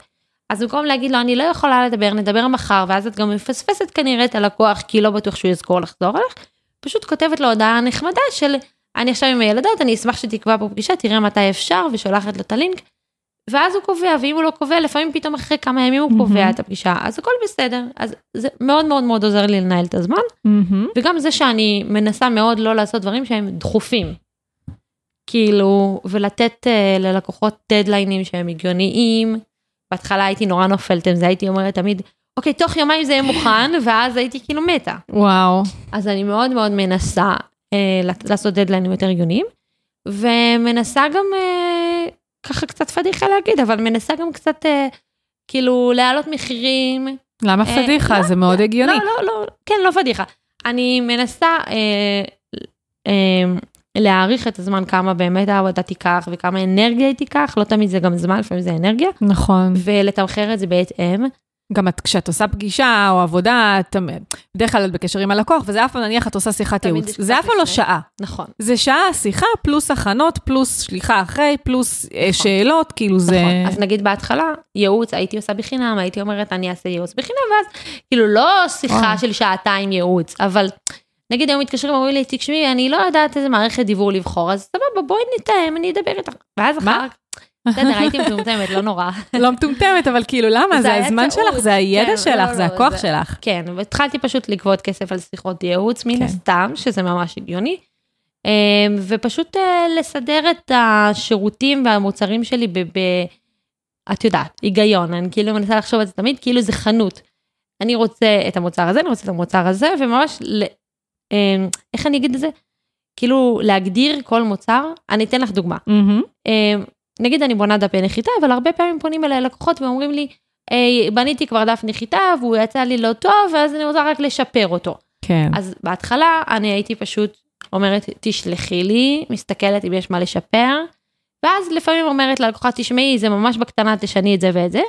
אז במקום להגיד לו, אני לא יכולה לדבר, נדבר מחר, ואז את גם מפספסת כנראה את הלקוח, כי לא בטוח שהוא יזכור לחזור אליך, פשוט כותבת לו הודעה נחמדה של, אני עכשיו עם הילדות, אני אשמח שתקבע פה פגישה, תראה מתי אפשר, ושולחת לו את הלינק, ואז הוא קובע, ואם הוא לא קובע, לפעמים פתאום אחרי כמה ימים הוא קובע את הפגישה, אז הכל בסדר, אז זה מאוד מאוד מאוד עוזר לי לנהל את הזמן, וגם זה שאני מנסה מאוד לא לעשות דברים שהם דחופים, כאילו, ולתת ללקוחות דדליינים שהם הגיוניים, בהתחלה הייתי נורא נופלת, זה הייתי אומרת תמיד, אוקיי, תוך יומיים זה יהיה מוכן, ואז הייתי כאילו מתה. וואו. אז אני מאוד מאוד מנסה אה, לעשות דדליינים יותר הגיוניים, ומנסה גם, אה, ככה קצת פדיחה להגיד, אבל מנסה גם קצת, אה, כאילו, להעלות מחירים. למה פדיחה? אה, זה לא, מאוד הגיוני. לא, לא, לא, כן, לא פדיחה. אני מנסה אה, אה, להעריך את הזמן, כמה באמת העבודה תיקח, וכמה אנרגיה היא תיקח, לא תמיד זה גם זמן, לפעמים זה אנרגיה. נכון. ולתמחר את זה בהתאם, גם את, כשאת עושה פגישה או עבודה, את, בדרך כלל את בקשר עם הלקוח, וזה אף פעם נניח את עושה שיחת ייעוץ. זה אף פעם לא שעה. נכון. זה שעה, שיחה, פלוס הכנות, פלוס שליחה אחרי, פלוס נכון. שאלות, כאילו נכון. זה... נכון, אז נגיד בהתחלה, ייעוץ הייתי עושה בחינם, הייתי אומרת, אני אעשה ייעוץ בחינם, ואז כאילו לא שיחה או. של שעתיים ייעוץ, אבל נגיד היום מתקשרים, אומרים לי, תקשמי, אני לא יודעת איזה מערכת דיבור לבחור, אז סבבה, בואי נתאם, אני אדבר איתך. ואז אחר... בסדר, הייתי מטומטמת, לא נורא. לא מטומטמת, אבל כאילו, למה? זה הזמן שלך, זה הידע שלך, זה הכוח שלך. כן, והתחלתי פשוט לגבות כסף על שיחות ייעוץ, מן הסתם, שזה ממש הגיוני, ופשוט לסדר את השירותים והמוצרים שלי, את יודעת, היגיון, אני כאילו מנסה לחשוב על זה תמיד, כאילו זה חנות. אני רוצה את המוצר הזה, אני רוצה את המוצר הזה, וממש, איך אני אגיד את זה? כאילו, להגדיר כל מוצר, אני אתן לך דוגמה. נגיד אני בונה דפי נחיתה, אבל הרבה פעמים פונים אליי לקוחות ואומרים לי, בניתי כבר דף נחיתה, והוא יצא לי לא טוב, ואז אני רוצה רק לשפר אותו. כן. אז בהתחלה אני הייתי פשוט אומרת, תשלחי לי, מסתכלת אם יש מה לשפר, ואז לפעמים אומרת ללקוחה, תשמעי, זה ממש בקטנה, תשני את זה ואת זה,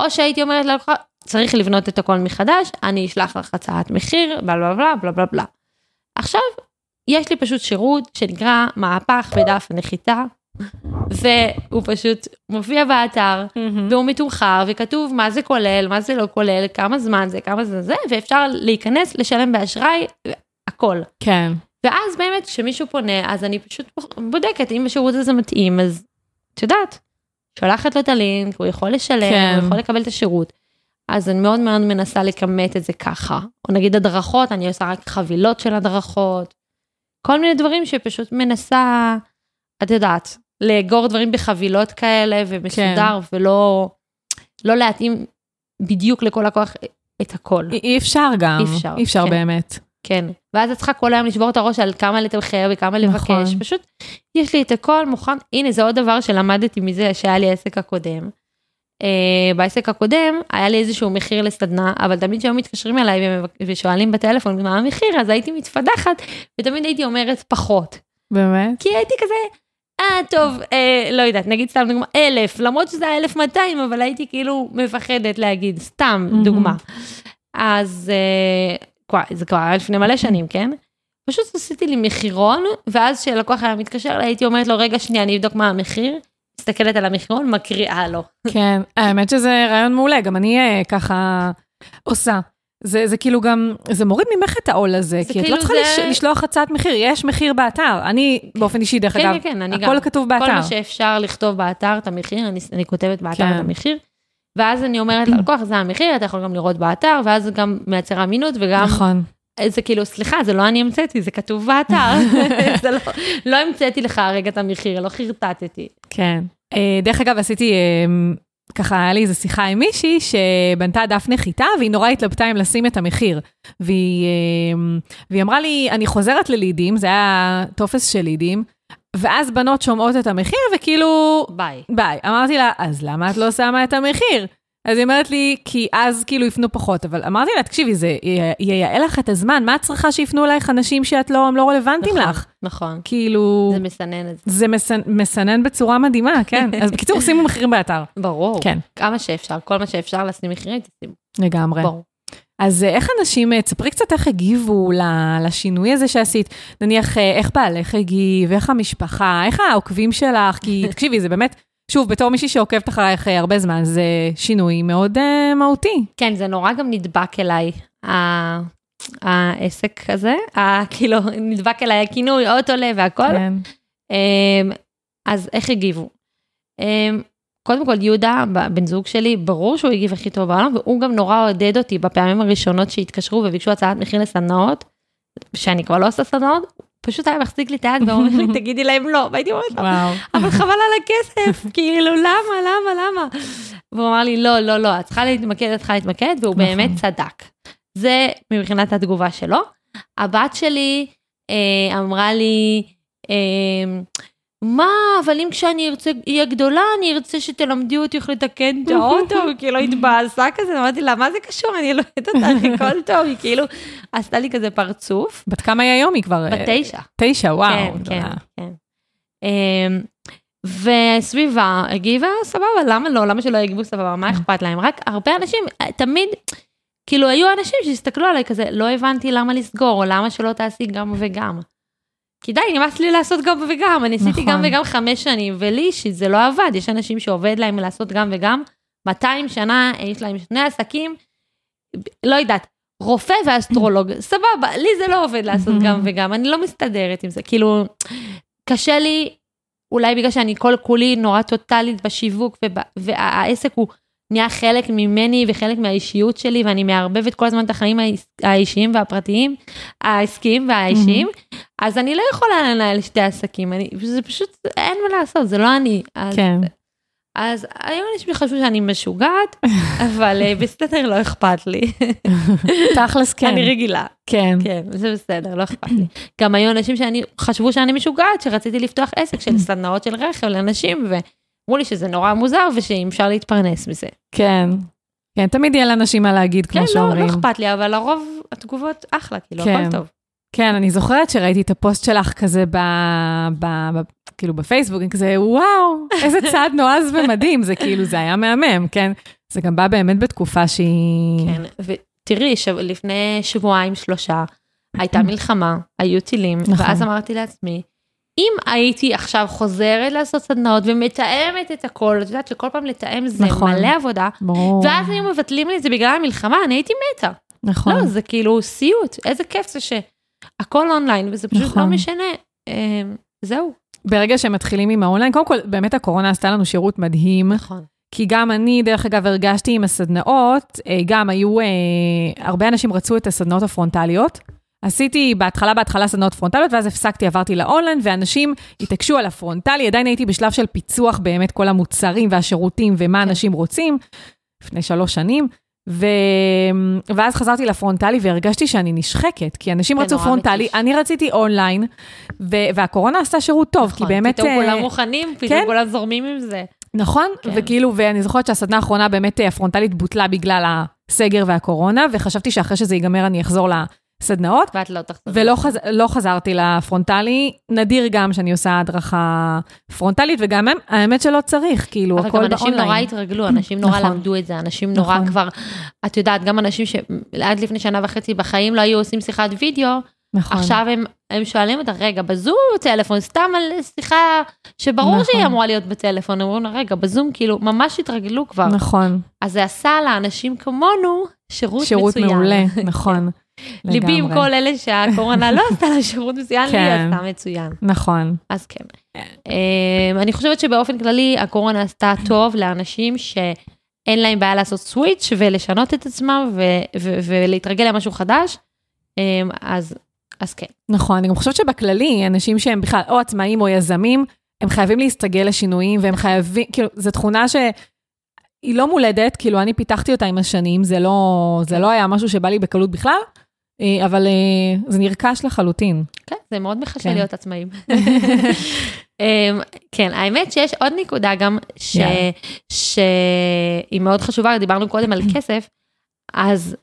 או שהייתי אומרת ללקוחה, צריך לבנות את הכל מחדש, אני אשלח לך הצעת מחיר, בלה בלה בלה בלה בלה. עכשיו, יש לי פשוט שירות שנקרא מהפך בדף נחיתה, והוא פשוט מופיע באתר, והוא מתומחר, וכתוב מה זה כולל, מה זה לא כולל, כמה זמן זה, כמה זה זה, ואפשר להיכנס, לשלם באשראי, הכל. כן. ואז באמת, כשמישהו פונה, אז אני פשוט בודקת, אם השירות הזה מתאים, אז את יודעת, שולחת לו את הלינק, הוא יכול לשלם, הוא יכול לקבל את השירות, אז אני מאוד מאוד מנסה לקמת את זה ככה. או נגיד הדרכות, אני עושה רק חבילות של הדרכות, כל מיני דברים שפשוט מנסה, את יודעת, לאגור דברים בחבילות כאלה, ומסודר, כן. ולא לא להתאים בדיוק לכל לקוח את הכל. אי אפשר גם. אי אפשר. אי אפשר כן. באמת. כן. ואז את צריכה כל היום לשבור את הראש על כמה לתמחר, וכמה נכון. לבקש. פשוט, יש לי את הכל מוכן. הנה, זה עוד דבר שלמדתי מזה, שהיה לי העסק הקודם. אה, בעסק הקודם, היה לי איזשהו מחיר לסדנה, אבל תמיד שהיום מתקשרים אליי, ושואלים בטלפון מה המחיר, אז הייתי מתפדחת, ותמיד הייתי אומרת פחות. באמת? כי הייתי כזה... אה, טוב, אה, לא יודעת, נגיד סתם דוגמה, אלף, למרות שזה היה אלף מאתיים, אבל הייתי כאילו מפחדת להגיד, סתם דוגמה. אז, אה, כבר, זה כבר היה לפני מלא שנים, כן? פשוט עשיתי לי מחירון, ואז כשלקוח היה מתקשר, הייתי אומרת לו, רגע שנייה, אני אבדוק מה המחיר, מסתכלת על המחירון, מקריאה לו. כן, האמת שזה רעיון מעולה, גם אני ככה עושה. זה, זה כאילו גם, זה מוריד ממך את העול הזה, כי כאילו את לא צריכה זה... לשלוח הצעת מחיר, יש מחיר באתר, אני כן. באופן אישי דרך כן, אגב, כן, הכל גם. כתוב באתר. כל מה שאפשר לכתוב באתר את המחיר, אני, אני כותבת באתר כן. את המחיר, ואז אני אומרת ללקוח, זה המחיר, אתה יכול גם לראות באתר, ואז זה גם מייצר אמינות, וגם... נכון. זה כאילו, סליחה, זה לא אני המצאתי, זה כתוב באתר. זה לא, לא המצאתי לך הרגע את המחיר, לא חרטטתי. כן. דרך אגב, עשיתי... ככה היה לי איזו שיחה עם מישהי שבנתה דף נחיתה, והיא נורא התלבטה אם לשים את המחיר. והיא, והיא אמרה לי, אני חוזרת ללידים, זה היה טופס של לידים, ואז בנות שומעות את המחיר, וכאילו... ביי. ביי. אמרתי לה, אז למה את לא שמה את המחיר? אז היא אמרת לי, כי אז כאילו יפנו פחות, אבל אמרתי לה, תקשיבי, זה ייעל לך את הזמן, מה הצרכה שיפנו אלייך אנשים שאת לא, הם לא רלוונטיים נכון, לך? נכון. כאילו... זה מסנן את זה. זה מסנן, מסנן בצורה מדהימה, כן. אז בקיצור, שימו מחירים באתר. ברור. כן. כמה שאפשר, כל מה שאפשר לשים מחירים, תשימו. לגמרי. ברור. אז איך אנשים, תספרי קצת איך הגיבו לשינוי הזה שעשית, נניח איך בעלך הגיב, איך המשפחה, איך העוקבים שלך, כי תקשיבי, זה באמת שוב, בתור מישהי שעוקבת אחרייך הרבה זמן, זה שינוי מאוד מהותי. כן, זה נורא גם נדבק אליי, העסק הזה, כאילו, נדבק אליי הכינוי, אוטולה והכל. אז איך הגיבו? קודם כל, יהודה, בן זוג שלי, ברור שהוא הגיב הכי טוב בעולם, והוא גם נורא עודד אותי בפעמים הראשונות שהתקשרו, וביקשו הצעת מחיר לסדנאות, שאני כבר לא עושה סדנאות, פשוט היה מחזיק לי את היד ואומר לי, תגידי להם לא, והייתי אומרת לו, אבל חבל על הכסף, כאילו, למה, למה, למה? והוא אמר לי, לא, לא, לא, את צריכה להתמקד, את צריכה להתמקד, והוא באמת צדק. זה מבחינת התגובה שלו. הבת שלי אמרה לי, מה, אבל אם כשאני ארצה, היא הגדולה, אני ארצה שתלמדי אותי, איך לתקן את האוטו, כאילו, התבאסה כזה, אמרתי לה, מה זה קשור? אני לא יודעת אותה, הכל טוב, היא כאילו, עשתה לי כזה פרצוף. בת כמה היא היום? היא כבר... בת תשע. תשע, וואו. כן, כן, כן. וסביבה הגיבה, סבבה, למה לא? למה שלא יגיבו סבבה? מה אכפת להם? רק הרבה אנשים, תמיד, כאילו, היו אנשים שהסתכלו עליי כזה, לא הבנתי למה לסגור, או למה שלא תעשי גם וגם. כי די, נמאס לי לעשות גם וגם, אני עשיתי גם וגם חמש שנים, ולי שזה לא עבד, יש אנשים שעובד להם לעשות גם וגם, מאתיים שנה, יש להם שני עסקים, לא יודעת, רופא ואסטרולוג, סבבה, לי זה לא עובד לעשות גם וגם, אני לא מסתדרת עם זה, כאילו, קשה לי, אולי בגלל שאני כל כולי נורא טוטלית בשיווק, והעסק הוא נהיה חלק ממני וחלק מהאישיות שלי, ואני מערבבת כל הזמן את החיים האישיים והפרטיים, העסקיים והאישיים, אז אני לא יכולה לנהל שתי עסקים, אני, זה פשוט, אין מה לעשות, זה לא אני. אז, כן. אז היום אני חושב שאני משוגעת, אבל בסדר לא אכפת לי. תכלס כן. אני רגילה. כן. כן, זה בסדר, לא אכפת לי. גם היו אנשים שאני, חשבו שאני משוגעת, שרציתי לפתוח עסק של סדנאות של רכב לאנשים, ואמרו לי שזה נורא מוזר, ושאם אפשר להתפרנס מזה. כן. כן, תמיד יהיה לאנשים מה להגיד, כמו שאומרים. כן, לא אכפת לי, אבל לרוב התגובות אחלה, כי לא הכל טוב. כן, אני זוכרת שראיתי את הפוסט שלך כזה ב... ב... ב... כאילו בפייסבוק, כזה וואו, איזה צעד נועז ומדהים, זה כאילו, זה היה מהמם, כן? זה גם בא באמת בתקופה שהיא... כן, ותראי, לפני שבועיים, שלושה, הייתה מלחמה, היו טילים, ואז אמרתי לעצמי, אם הייתי עכשיו חוזרת לעשות סדנאות ומתאמת את הכל, את יודעת שכל פעם לתאם זה מלא עבודה, ואז היו מבטלים לי את זה בגלל המלחמה, אני הייתי מתה. נכון. לא, זה כאילו סיוט, איזה כיף זה ש... הכל אונליין, וזה פשוט לא משנה, זהו. ברגע שמתחילים עם האונליין, קודם כל, באמת הקורונה עשתה לנו שירות מדהים, כי גם אני, דרך אגב, הרגשתי עם הסדנאות, גם היו, הרבה אנשים רצו את הסדנאות הפרונטליות, עשיתי בהתחלה, בהתחלה סדנאות פרונטליות, ואז הפסקתי, עברתי לאונליין, ואנשים התעקשו על הפרונטלי, עדיין הייתי בשלב של פיצוח, באמת כל המוצרים והשירותים, ומה אנשים רוצים, לפני שלוש שנים, ו... ואז חזרתי לפרונטלי והרגשתי שאני נשחקת, כי אנשים רצו פרונטלי, מתיש. אני רציתי אונליין, ו... והקורונה עשתה שירות טוב, נכון, כי באמת... פתאום כולם מוכנים, פתאום כן? כולם זורמים עם זה. נכון, כן. וכאילו, ואני זוכרת שהסדנה האחרונה באמת הפרונטלית בוטלה בגלל הסגר והקורונה, וחשבתי שאחרי שזה ייגמר אני אחזור לסדנאות, ואת לא תחזור. ולא חז... לא חזרתי לפרונטלי, נדיר גם שאני עושה הדרכה פרונטלית, וגם האמת שלא צריך, כאילו, הכל באונליין. אנשים נורא התרגלו, אנשים נורא למדו את זה, אנשים נורא כבר, את יודעת, גם אנשים שעד לפני שנה וחצי בחיים לא היו עושים שיחת וידאו, עכשיו הם שואלים אותה, רגע, בזום או בטלפון, סתם על שיחה שברור שהיא אמורה להיות בטלפון, אמרו לה, רגע, בזום, כאילו, ממש התרגלו כבר. נכון. אז זה עשה לאנשים כמונו שירות מצוין. שירות מעולה, נכון. ליבי עם כל אלה שהקורונה לא עשתה לשירות מצוין, היא עשתה מצוין. נכון. אז כן. אני חושבת שבאופן כללי, הקורונה עשתה טוב לאנשים ש... אין להם בעיה לעשות סוויץ' ולשנות את עצמם, ו- ו- ולהתרגל למשהו חדש, אז, אז כן. נכון, אני גם חושבת שבכללי, אנשים שהם בכלל או עצמאים או יזמים, הם חייבים להסתגל לשינויים, והם חייבים, כאילו, זו תכונה ש... היא לא מולדת, כאילו אני פיתחתי אותה עם השנים, זה לא, זה לא היה משהו שבא לי בקלות בכלל, אבל זה נרכש לחלוטין. כן, זה מאוד מחשב להיות עצמאים. כן, האמת שיש עוד נקודה גם, שהיא מאוד חשובה, דיברנו קודם על כסף, אז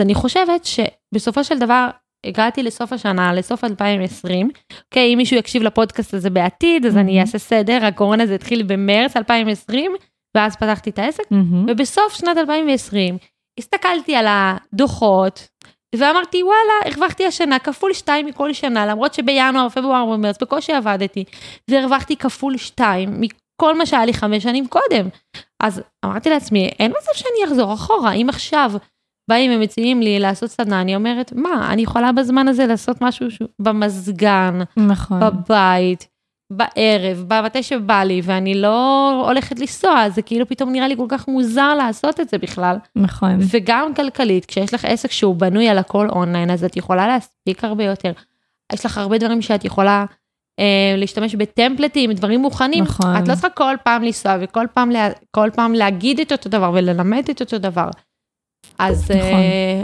אני חושבת שבסופו של דבר, הגעתי לסוף השנה, לסוף אלפיים עשרים, אוקיי, אם מישהו יקשיב לפודקאסט הזה בעתיד, אז אני אעשה סדר, הקורונה זה התחיל במרץ אלפיים עשרים, ואז פתחתי את העסק, mm-hmm. ובסוף שנת אלפיים עשרים, הסתכלתי על הדוחות, ואמרתי, וואלה, הרווחתי השנה כפול שתיים מכל שנה, למרות שבינואר, פברואר ומרץ, בקושי עבדתי, והרווחתי כפול שתיים, מכל מה שהיה לי חמש שנים קודם. אז אמרתי לעצמי, אין מצב שאני אחזור אחורה, אם עכשיו באים ומציעים לי לעשות סדנה, אני אומרת, מה, אני יכולה בזמן הזה לעשות משהו ש... במסגן, נכון. בבית, בערב, בבתי שבא לי, ואני לא הולכת לנסוע, זה כאילו פתאום נראה לי כל כך מוזר לעשות את זה בכלל. נכון. וגם כלכלית, כשיש לך עסק שהוא בנוי על הכל אונליין, אז את יכולה להספיק הרבה יותר. יש לך הרבה דברים שאת יכולה אה, להשתמש בטמפלטים, דברים מוכנים. נכון. את לא צריכה כל פעם לנסוע, וכל פעם, לה, כל פעם להגיד את אותו דבר, וללמד את אותו דבר. אז, נכון.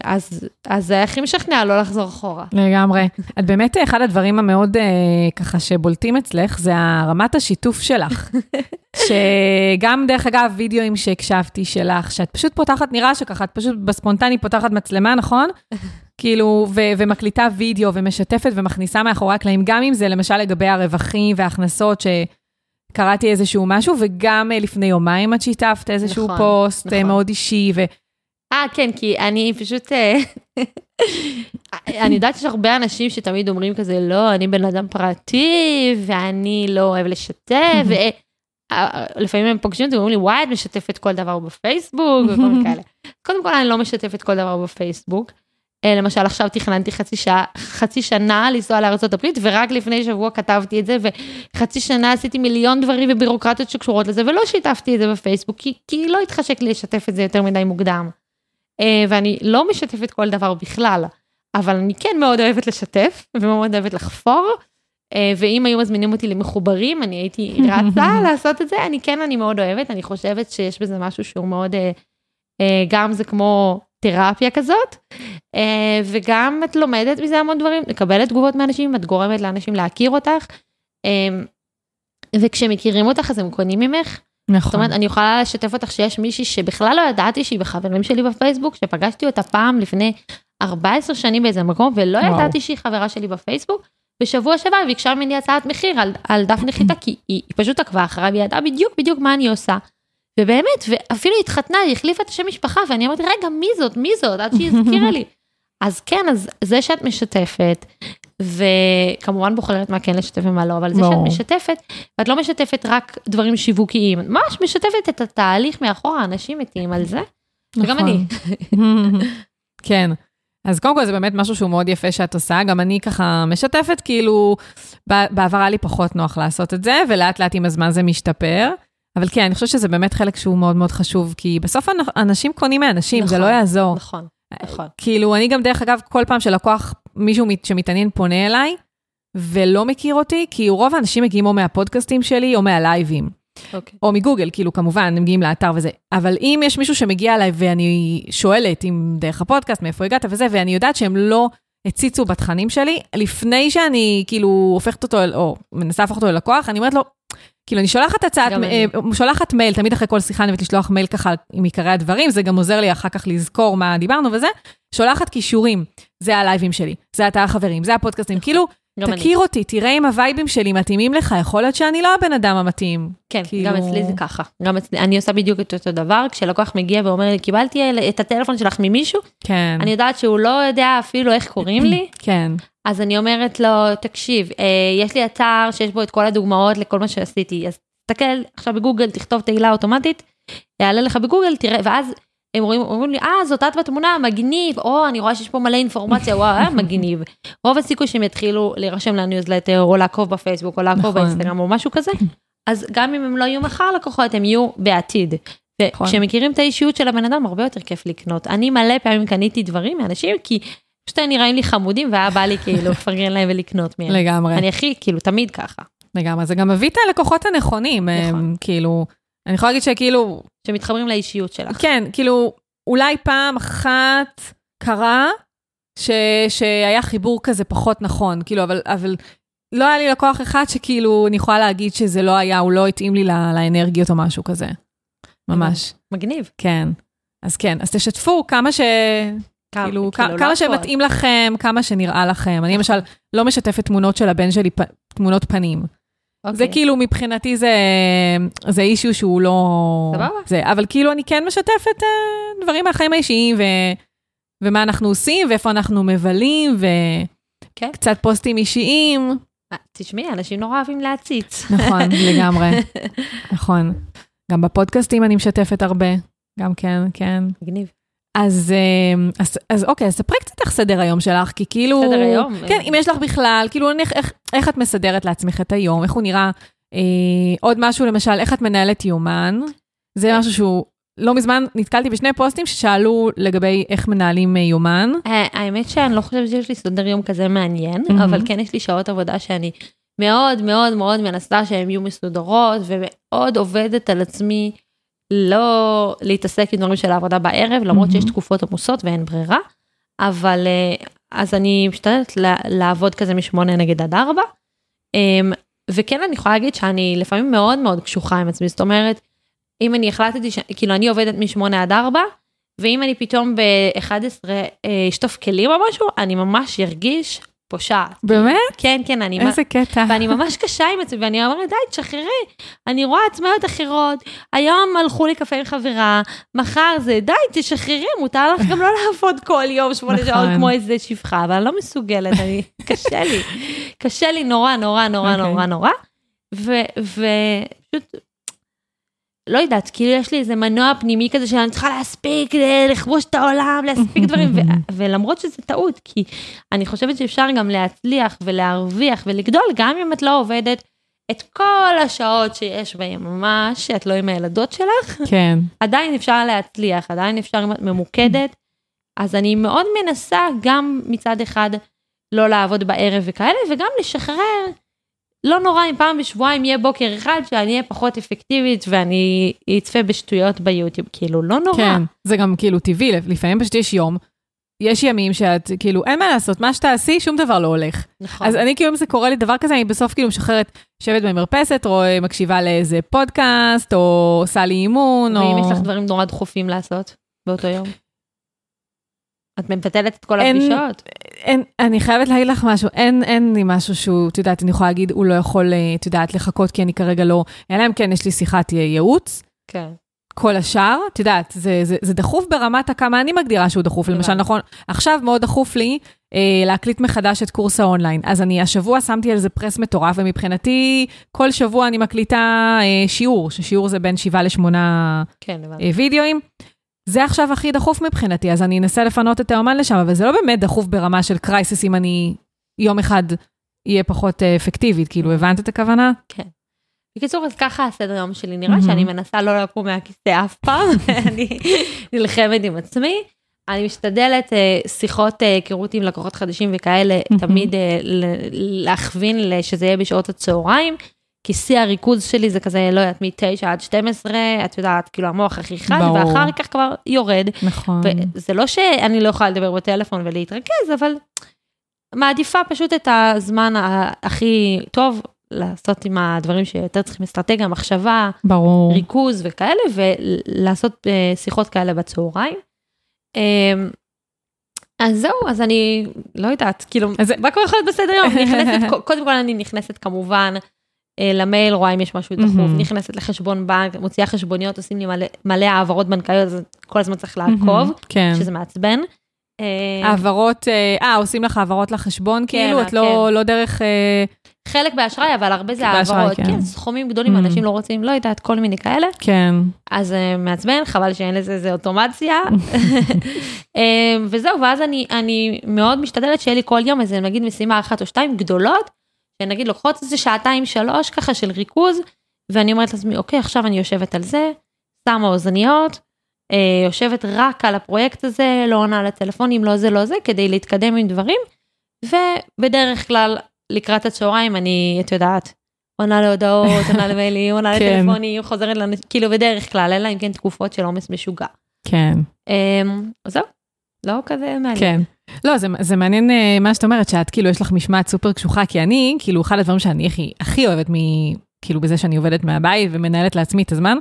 אז, אז זה הכי משכנע לא לחזור אחורה. לגמרי. את באמת, אחד הדברים המאוד ככה שבולטים אצלך, זה הרמת השיתוף שלך. שגם דרך אגב, וידאוים שהקשבתי שלך, שאת פשוט פותחת, נראה שככה, את פשוט בספונטני פותחת מצלמה, נכון? כאילו, ו- ומקליטה וידאו ומשתפת ומכניסה מאחורי הקלעים, גם אם זה למשל לגבי הרווחים וההכנסות ש... קראתי איזשהו משהו, וגם לפני יומיים את שיתפת איזשהו נכון, פוסט נכון. מאוד אישי ו... אה, כן, כי אני פשוט, אני יודעת שיש הרבה אנשים שתמיד אומרים כזה, לא, אני בן אדם פרטי, ואני לא אוהב לשתף, ולפעמים הם פוגשים אותי, ואומרים לי, וואי, את משתפת כל דבר בפייסבוק, וכל מיני כאלה. קודם כל, אני לא משתפת כל דבר בפייסבוק, למשל, עכשיו תכננתי חצי שעה, חצי שנה לנסוע לארצות הברית, ורק לפני שבוע כתבתי את זה, וחצי שנה עשיתי מיליון דברים ובירוקרטיות שקשורות לזה, ולא שיתפתי את זה בפייסבוק, כי, כי לא התחשק לשתף את זה יותר מדי מוקדם. ואני לא משתפת כל דבר בכלל, אבל אני כן מאוד אוהבת לשתף, ומאוד אוהבת לחפור, ואם היו מזמינים אותי למחוברים, אני הייתי רצה לעשות את זה, אני כן, אני מאוד אוהבת, אני חושבת שיש בזה משהו שהוא מאוד, גם זה כמו תרפיה כזאת, וגם את לומדת מזה המון דברים, לקבלת תגובות מאנשים, את גורמת לאנשים להכיר אותך, וכשמכירים אותך, אז הם קונים ממך, זאת אומרת, אני יכולה לשתף אותך שיש מישהי שבכלל לא ידעתי שהיא בחברים שלי בפייסבוק, שפגשתי אותה פעם לפני ארבע עשרה שנים באיזה מקום, ולא ידעתי שהיא חברה שלי בפייסבוק, בשבוע שבא ביקשה ממני הצעת מחיר על, על דף נחיתה, כי היא, היא פשוט עקבה אחריי, היא ידעה בדיוק בדיוק מה אני עושה. ובאמת, ואפילו התחתנה, היא החליפה את השם משפחה, ואני אמרתי, רגע, מי זאת, מי זאת, עד שהיא הזכירה לי. אז כן, אז זה שאת משתפת, וכמובן בוחרת מה כן לשתף ומה לא, אבל זה שאת משתפת, ואת לא משתפת רק דברים שיווקיים, ממש משתפת את התהליך מאחורה, אנשים מתים על זה, וגם אני. כן, אז קודם כל זה באמת משהו שהוא מאוד יפה שאת עושה, גם אני ככה משתפת, כאילו בעבר היה לי פחות נוח לעשות את זה, ולאט לאט עם הזמן זה משתפר, אבל כן, אני חושבת שזה באמת חלק שהוא מאוד מאוד חשוב, כי בסוף אנשים קונים מאנשים, זה לא יעזור. נכון. נכון. כאילו, אני גם דרך אגב, כל פעם שלקוח מישהו שמתעניין פונה אליי, ולא מכיר אותי, כי רוב האנשים מגיעים או מהפודקאסטים שלי, או מהלייבים. אוקיי. או מגוגל, כאילו, כמובן, הם מגיעים לאתר וזה. אבל אם יש מישהו שמגיע אליי, ואני שואלת אם דרך הפודקאסט, מאיפה הגעת וזה, ואני יודעת שהם לא הציצו בתכנים שלי, לפני שאני, כאילו, הופכת אותו, או מנסה להפוך אותו ללקוח, אני אומרת לו, כאילו, אני שולחת הצעת, שולחת מייל, תמיד אחרי כל שיחה אני מבית לשלוח מייל ככה עם עיקרי הדברים, זה גם עוזר לי אחר כך לזכור מה דיברנו וזה, שולחת קישורים, זה הלייבים שלי, זה אתה החברים, זה הפודקאסטים, כאילו, תכיר אותי, תראה אם הווייבים שלי מתאימים לך, יכול להיות שאני לא הבן אדם המתאים. כן, גם אצלי זה ככה, גם אצלי, אני עושה בדיוק את אותו דבר, כשלקוח מגיע ואומר לי, קיבלתי את הטלפון שלך ממישהו, אני יודעת שהוא לא יודע אפילו איך קוראים לי, כן. אז אני אומרת לו, תקשיב, יש לי אתר שיש בו את כל הדוגמאות לכל מה שעשיתי, אז תסתכל עכשיו בגוגל, תכתוב תהילה אוטומטית, יעלה לך בגוגל, תראה, ואז הם רואים, אומרים לי, אה, זאת את בתמונה, מגניב, או, אני רואה שיש פה מלא אינפורמציה, וואו, מגניב. רוב הסיכוי שהם יתחילו להירשם לניוזלטר, או לעקוב בפייסבוק, או לעקוב באינסטגרם, או משהו כזה, אז גם אם הם לא יהיו מחר לקוחות, הם יהיו בעתיד. וכשמכירים את האישיות של הבן אדם, הרבה יותר כיף לקנות. אני מלא פעמים קניתי דברים מאנשים, כי פשוט נראים לי חמודים, והיה בא לי כאילו לפרגן להם ולקנות מהם. לגמרי. אני הכי, כאילו, תמיד ככה. לגמרי, זה גם מביא את הלקוחות הנכונים. נכון. כאילו, אני יכולה להגיד שכאילו... שמתחברים לאישיות שלך. כן, כאילו, אולי פעם אחת קרה ש... שהיה חיבור כזה פחות נכון, כאילו, אבל... אבל... לא היה לי לקוח אחד שכאילו אני יכולה להגיד שזה לא היה, הוא לא התאים לי לא, לאנרגיות או משהו כזה. ממש. מגניב. כן. אז כן, אז תשתפו כמה ש... כמה, כאילו, כמה, כמה שמתאים לכם, כמה שנראה לכם. אני למשל לא משתפת תמונות של הבן שלי, פ... תמונות פנים. אוקיי. זה כאילו מבחינתי זה, זה אישיו שהוא לא... סבבה. אבל כאילו אני כן משתפת דברים מהחיים האישיים, ו... ומה אנחנו עושים, ואיפה אנחנו מבלים, ו... כן. קצת פוסטים אישיים. תשמעי, אנשים נורא אוהבים להציץ. נכון, לגמרי. נכון. גם בפודקאסטים אני משתפת הרבה. גם כן, כן. מגניב. אז, אז, אז אוקיי, אז ספרי קצת איך סדר היום שלך, כי כאילו... סדר היום. כן, אם יש לך בכלל, כאילו איך, איך, איך את מסדרת לעצמך את היום, איך הוא נראה, אה, עוד משהו למשל, איך את מנהלת יומן, זה משהו שהוא... לא מזמן נתקלתי בשני פוסטים ששאלו לגבי איך מנהלים יומן. האמת שאני לא חושבת שיש לי סדר יום כזה מעניין, אבל כן יש לי שעות עבודה שאני מאוד מאוד מאוד מנסה שהן יהיו מסודרות, ומאוד עובדת על עצמי לא להתעסק עם דברים של העבודה בערב, למרות שיש תקופות עמוסות ואין ברירה, אבל אז אני משתדלת לעבוד כזה משמונה נגד עד ארבע, וכן אני יכולה להגיד שאני לפעמים מאוד מאוד קשוחה עם עצמי, זאת אומרת, אם אני החלטתי, ש... כאילו אני עובדת משמונה עד ארבע, ואם אני פתאום ב-אחת עשרה אשטוף כלים או משהו, אני ממש ארגיש פושעת. באמת? כן, כן. אני איזה מ... קטע. ואני ממש קשה עם עצמי, ואני אומרת, די, תשחררי. אני רואה עצמאיות אחרות, היום הלכו לי קפה עם חברה, מחר זה, די, תשחררי, מותר לך גם לא לעבוד כל יום, שמונה שעות כמו איזה שפחה, אבל אני לא מסוגלת, אני... קשה לי. קשה לי נורא, נורא, נורא, okay. נורא, נורא. ופשוט... ו... לא יודעת, כאילו יש לי איזה מנוע פנימי כזה שאני צריכה להספיק, לכבוש את העולם, להספיק דברים, ו- ולמרות שזה טעות, כי אני חושבת שאפשר גם להצליח ולהרוויח ולגדול, גם אם את לא עובדת את כל השעות שיש בהם, ממש שאת לא עם הילדות שלך, כן. עדיין אפשר להצליח, עדיין אפשר ממוקדת, אז אני מאוד מנסה גם מצד אחד לא לעבוד בערב וכאלה, וגם לשחרר, לא נורא אם פעם בשבועיים יהיה בוקר אחד שאני אהיה פחות אפקטיבית ואני אצפה בשטויות ביוטיוב, כאילו לא נורא. כן, זה גם כאילו טבעי, לפעמים פשוט יש יום, יש ימים שאת כאילו אין מה לעשות, מה שתעשי שום דבר לא הולך. נכון. אז אני כאילו אם זה קורה לי דבר כזה, אני בסוף כאילו משחררת שבת במרפסת, או מקשיבה לאיזה פודקאסט, או עושה לי אימון, או... ואם יש לך דברים נורא דחופים לעשות באותו יום? את מבטלת את כל הפגישות. אני חייבת להגיד לך משהו, אין, אין לי משהו שהוא, תדעת, אני יכולה להגיד, הוא לא יכול, תדעת, לחכות, כי אני כרגע לא, אלא אם כן, יש לי שיחת ייעוץ. כן. כל השאר, תדעת, זה, זה, זה דחוף ברמת הכמה, אני מגדירה שהוא דחוף, למשל, נכון, עכשיו מאוד דחוף לי, אה, להקליט מחדש את קורס האונליין, אז אני השבוע שמתי על זה פרס מטורף, ומבחינתי, כל שבוע אני מקליטה, אה, שיעור, ששיעור זה בין שבעה לשמונה, כן, אה, וידאוים. זה עכשיו הכי דחוף מבחינתי, אז אני אנסה לפנות את האומן לשם, אבל זה לא באמת דחוף ברמה של קרייסס, אם אני יום אחד יהיה פחות אפקטיבית, כאילו, הבנת את הכוונה? כן. בקיצור, אז ככה הסדר יום שלי נראה, שאני מנסה לא לקום מהכיסא אף פעם, אני נלחמת עם עצמי, אני משתדלת שיחות היכרות עם לקוחות חדשים וכאלה, תמיד להכווין שזה יהיה בשעות הצהריים, כי שיא הריכוז שלי זה כזה, לא יודעת, מתשע עד שתים עשרה, את יודעת, כאילו המוח הכי חד, ואחר כך כבר יורד. נכון. וזה לא שאני לא יכולה לדבר בטלפון ולהתרכז, אבל מעדיפה פשוט את הזמן הכי טוב, לעשות עם הדברים שיותר צריכים אסטרטגיה, מחשבה, ברור. ריכוז וכאלה, ולעשות שיחות כאלה בצהריים. אז זהו, אז אני לא יודעת, כאילו, מה כבר יכול להיות בסדר יום? נכנסת, קודם כל אני נכנסת כמובן, למייל, רואה אם יש משהו דחוף, נכנסת לחשבון בנק, מוציאה חשבוניות, עושים לי מלא העברות בנקאיות, אז כל הזמן צריך לעקוב, שזה מעצבן. העברות, אה, עושים לך העברות לחשבון, כאילו, את לא דרך... חלק באשראי, אבל הרבה זה העברות, כן, סכומים גדולים, אנשים לא רוצים, לא יודעת, כל מיני כאלה. כן. אז מעצבן, חבל שאין לזה, זה אוטומציה. וזהו, ואז אני מאוד משתדלת שיהיה לי כל יום, אז נגיד משימה אחת או שתיים גדולות, ונגיד, לוקחות איזה שעתיים שלוש, ככה של ריכוז, ואני אומרת לעצמי, אוקיי, עכשיו אני יושבת על זה, שמה אוזניות, יושבת רק על הפרויקט הזה, לא עונה לטלפונים, לא זה, לא זה, כדי להתקדם עם דברים, ובדרך כלל, לקראת הצהריים, אני, את יודעת, עונה להודעות, עונה למיילים, עונה לטלפונים, חוזרת לנו, כאילו בדרך כלל, אלא אם כן תקופות של עומס משוגע. כן. זהו, לא כזה מעניין. כן. לא, זה, זה מעניין מה שאת אומרת, שאת כאילו יש לך משמעת סופר קשוחה, כי אני, כאילו, אחד הדברים שאני הכי, הכי אוהבת מ, כאילו, בזה שאני עובדת מהבית ומנהלת לעצמי את הזמן,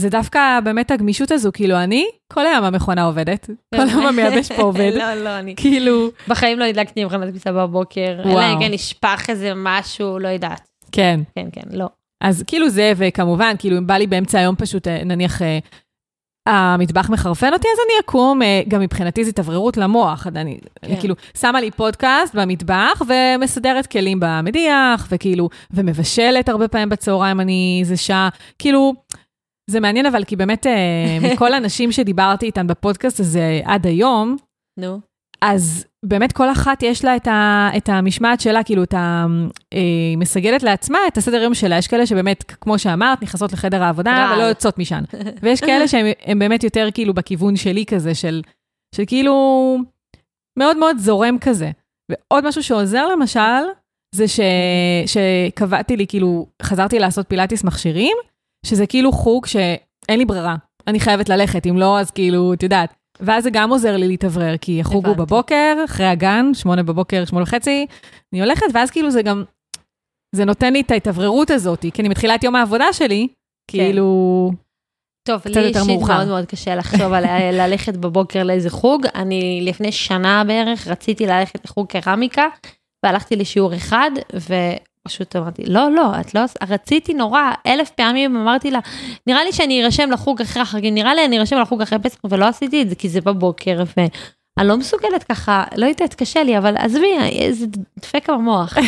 זה דווקא באמת הגמישות הזו, כאילו אני, כל היום המכונה עובדת, כל היום המייבש פה עובד. לא, לא, אני. כאילו... בחיים לא הדלקתי עם חמת כביסה בבוקר, אלא אם כן נשפח איזה משהו, לא יודעת. כן. כן, כן, לא. אז כאילו זה, וכמובן, כאילו אם בא לי באמצע היום פשוט, נניח, המטבח מחרפן אותי, אז אני אקום, גם מבחינתי זה תבררות למוח, אני כאילו שמה לי פודקאסט במטבח, ומסדרת כלים במדיח, וכאילו, ומבשלת הרבה פעמים בצהריים, אני זה שעה, כאילו, זה מעניין, אבל כי באמת, מכל האנשים שדיברתי איתן בפודקאסט הזה עד היום, נו. אז באמת כל אחת יש לה את, ה, את המשמעת שלה, כאילו את ה, היא מסגלת לעצמה את הסדר יום שלה. יש כאלה שבאמת, כמו שאמרת, נכנסות לחדר העבודה ולא יוצאות משן. ויש כאלה שהם באמת יותר כאילו בכיוון שלי כזה, של, של כאילו מאוד מאוד זורם כזה. ועוד משהו שעוזר למשל, זה ש, שקבעתי לי, כאילו חזרתי לעשות פילאטיס מכשירים, שזה כאילו חוג שאין לי ברירה. אני חייבת ללכת, אם לא, אז כאילו, את יודעת. ואז זה גם עוזר לי להתאוורר, כי החוג הוא בבוקר, אחרי הגן, שמונה בבוקר, שמונה וחצי, אני הולכת, ואז כאילו זה גם, זה נותן לי את ההתאווררות הזאת, כי אני מתחילה את יום העבודה שלי, כאילו... טוב, לי אישית מאוד מאוד קשה לחשוב על ללכת בבוקר לאיזה חוג. אני לפני שנה בערך רציתי ללכת לחוג קרמיקה, והלכתי לשיעור אחד, ו... פשוט אמרתי, לא, לא, את לא, רציתי נורא, אלף פעמים אמרתי לה, נראה לי שאני ארשם לחוג אחרי החגים, נראה לי אני ארשם לחוג אחרי פסח, ולא עשיתי את זה, כי זה בבוקר, ואני לא מסוגלת ככה, לא יודעת, קשה לי, אבל עזבי, זה דפק במוח.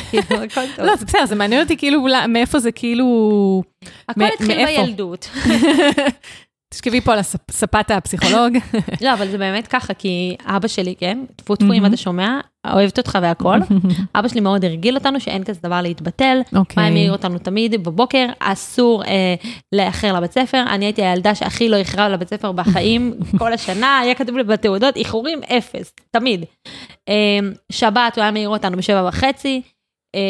לא, זה בסדר, זה מעניין אותי כאילו, מאיפה זה כאילו... הכל התחיל בילדות. תשכבי פה על הספת הפסיכולוג. לא, אבל זה באמת ככה, כי אבא שלי, כן, תפו תפו אם אתה שומע, אוהבת אותך והכל. אבא שלי מאוד הרגיל אותנו שאין כזה דבר להתבטל. מה ימיר אותנו תמיד בבוקר, אסור לאחר לבית ספר. אני הייתי הילדה שהכי לא איחרה לבית ספר בחיים כל השנה, היה כתוב לי בתעודות, איחורים אפס, תמיד. שבת הוא היה מאיר אותנו בשבע וחצי,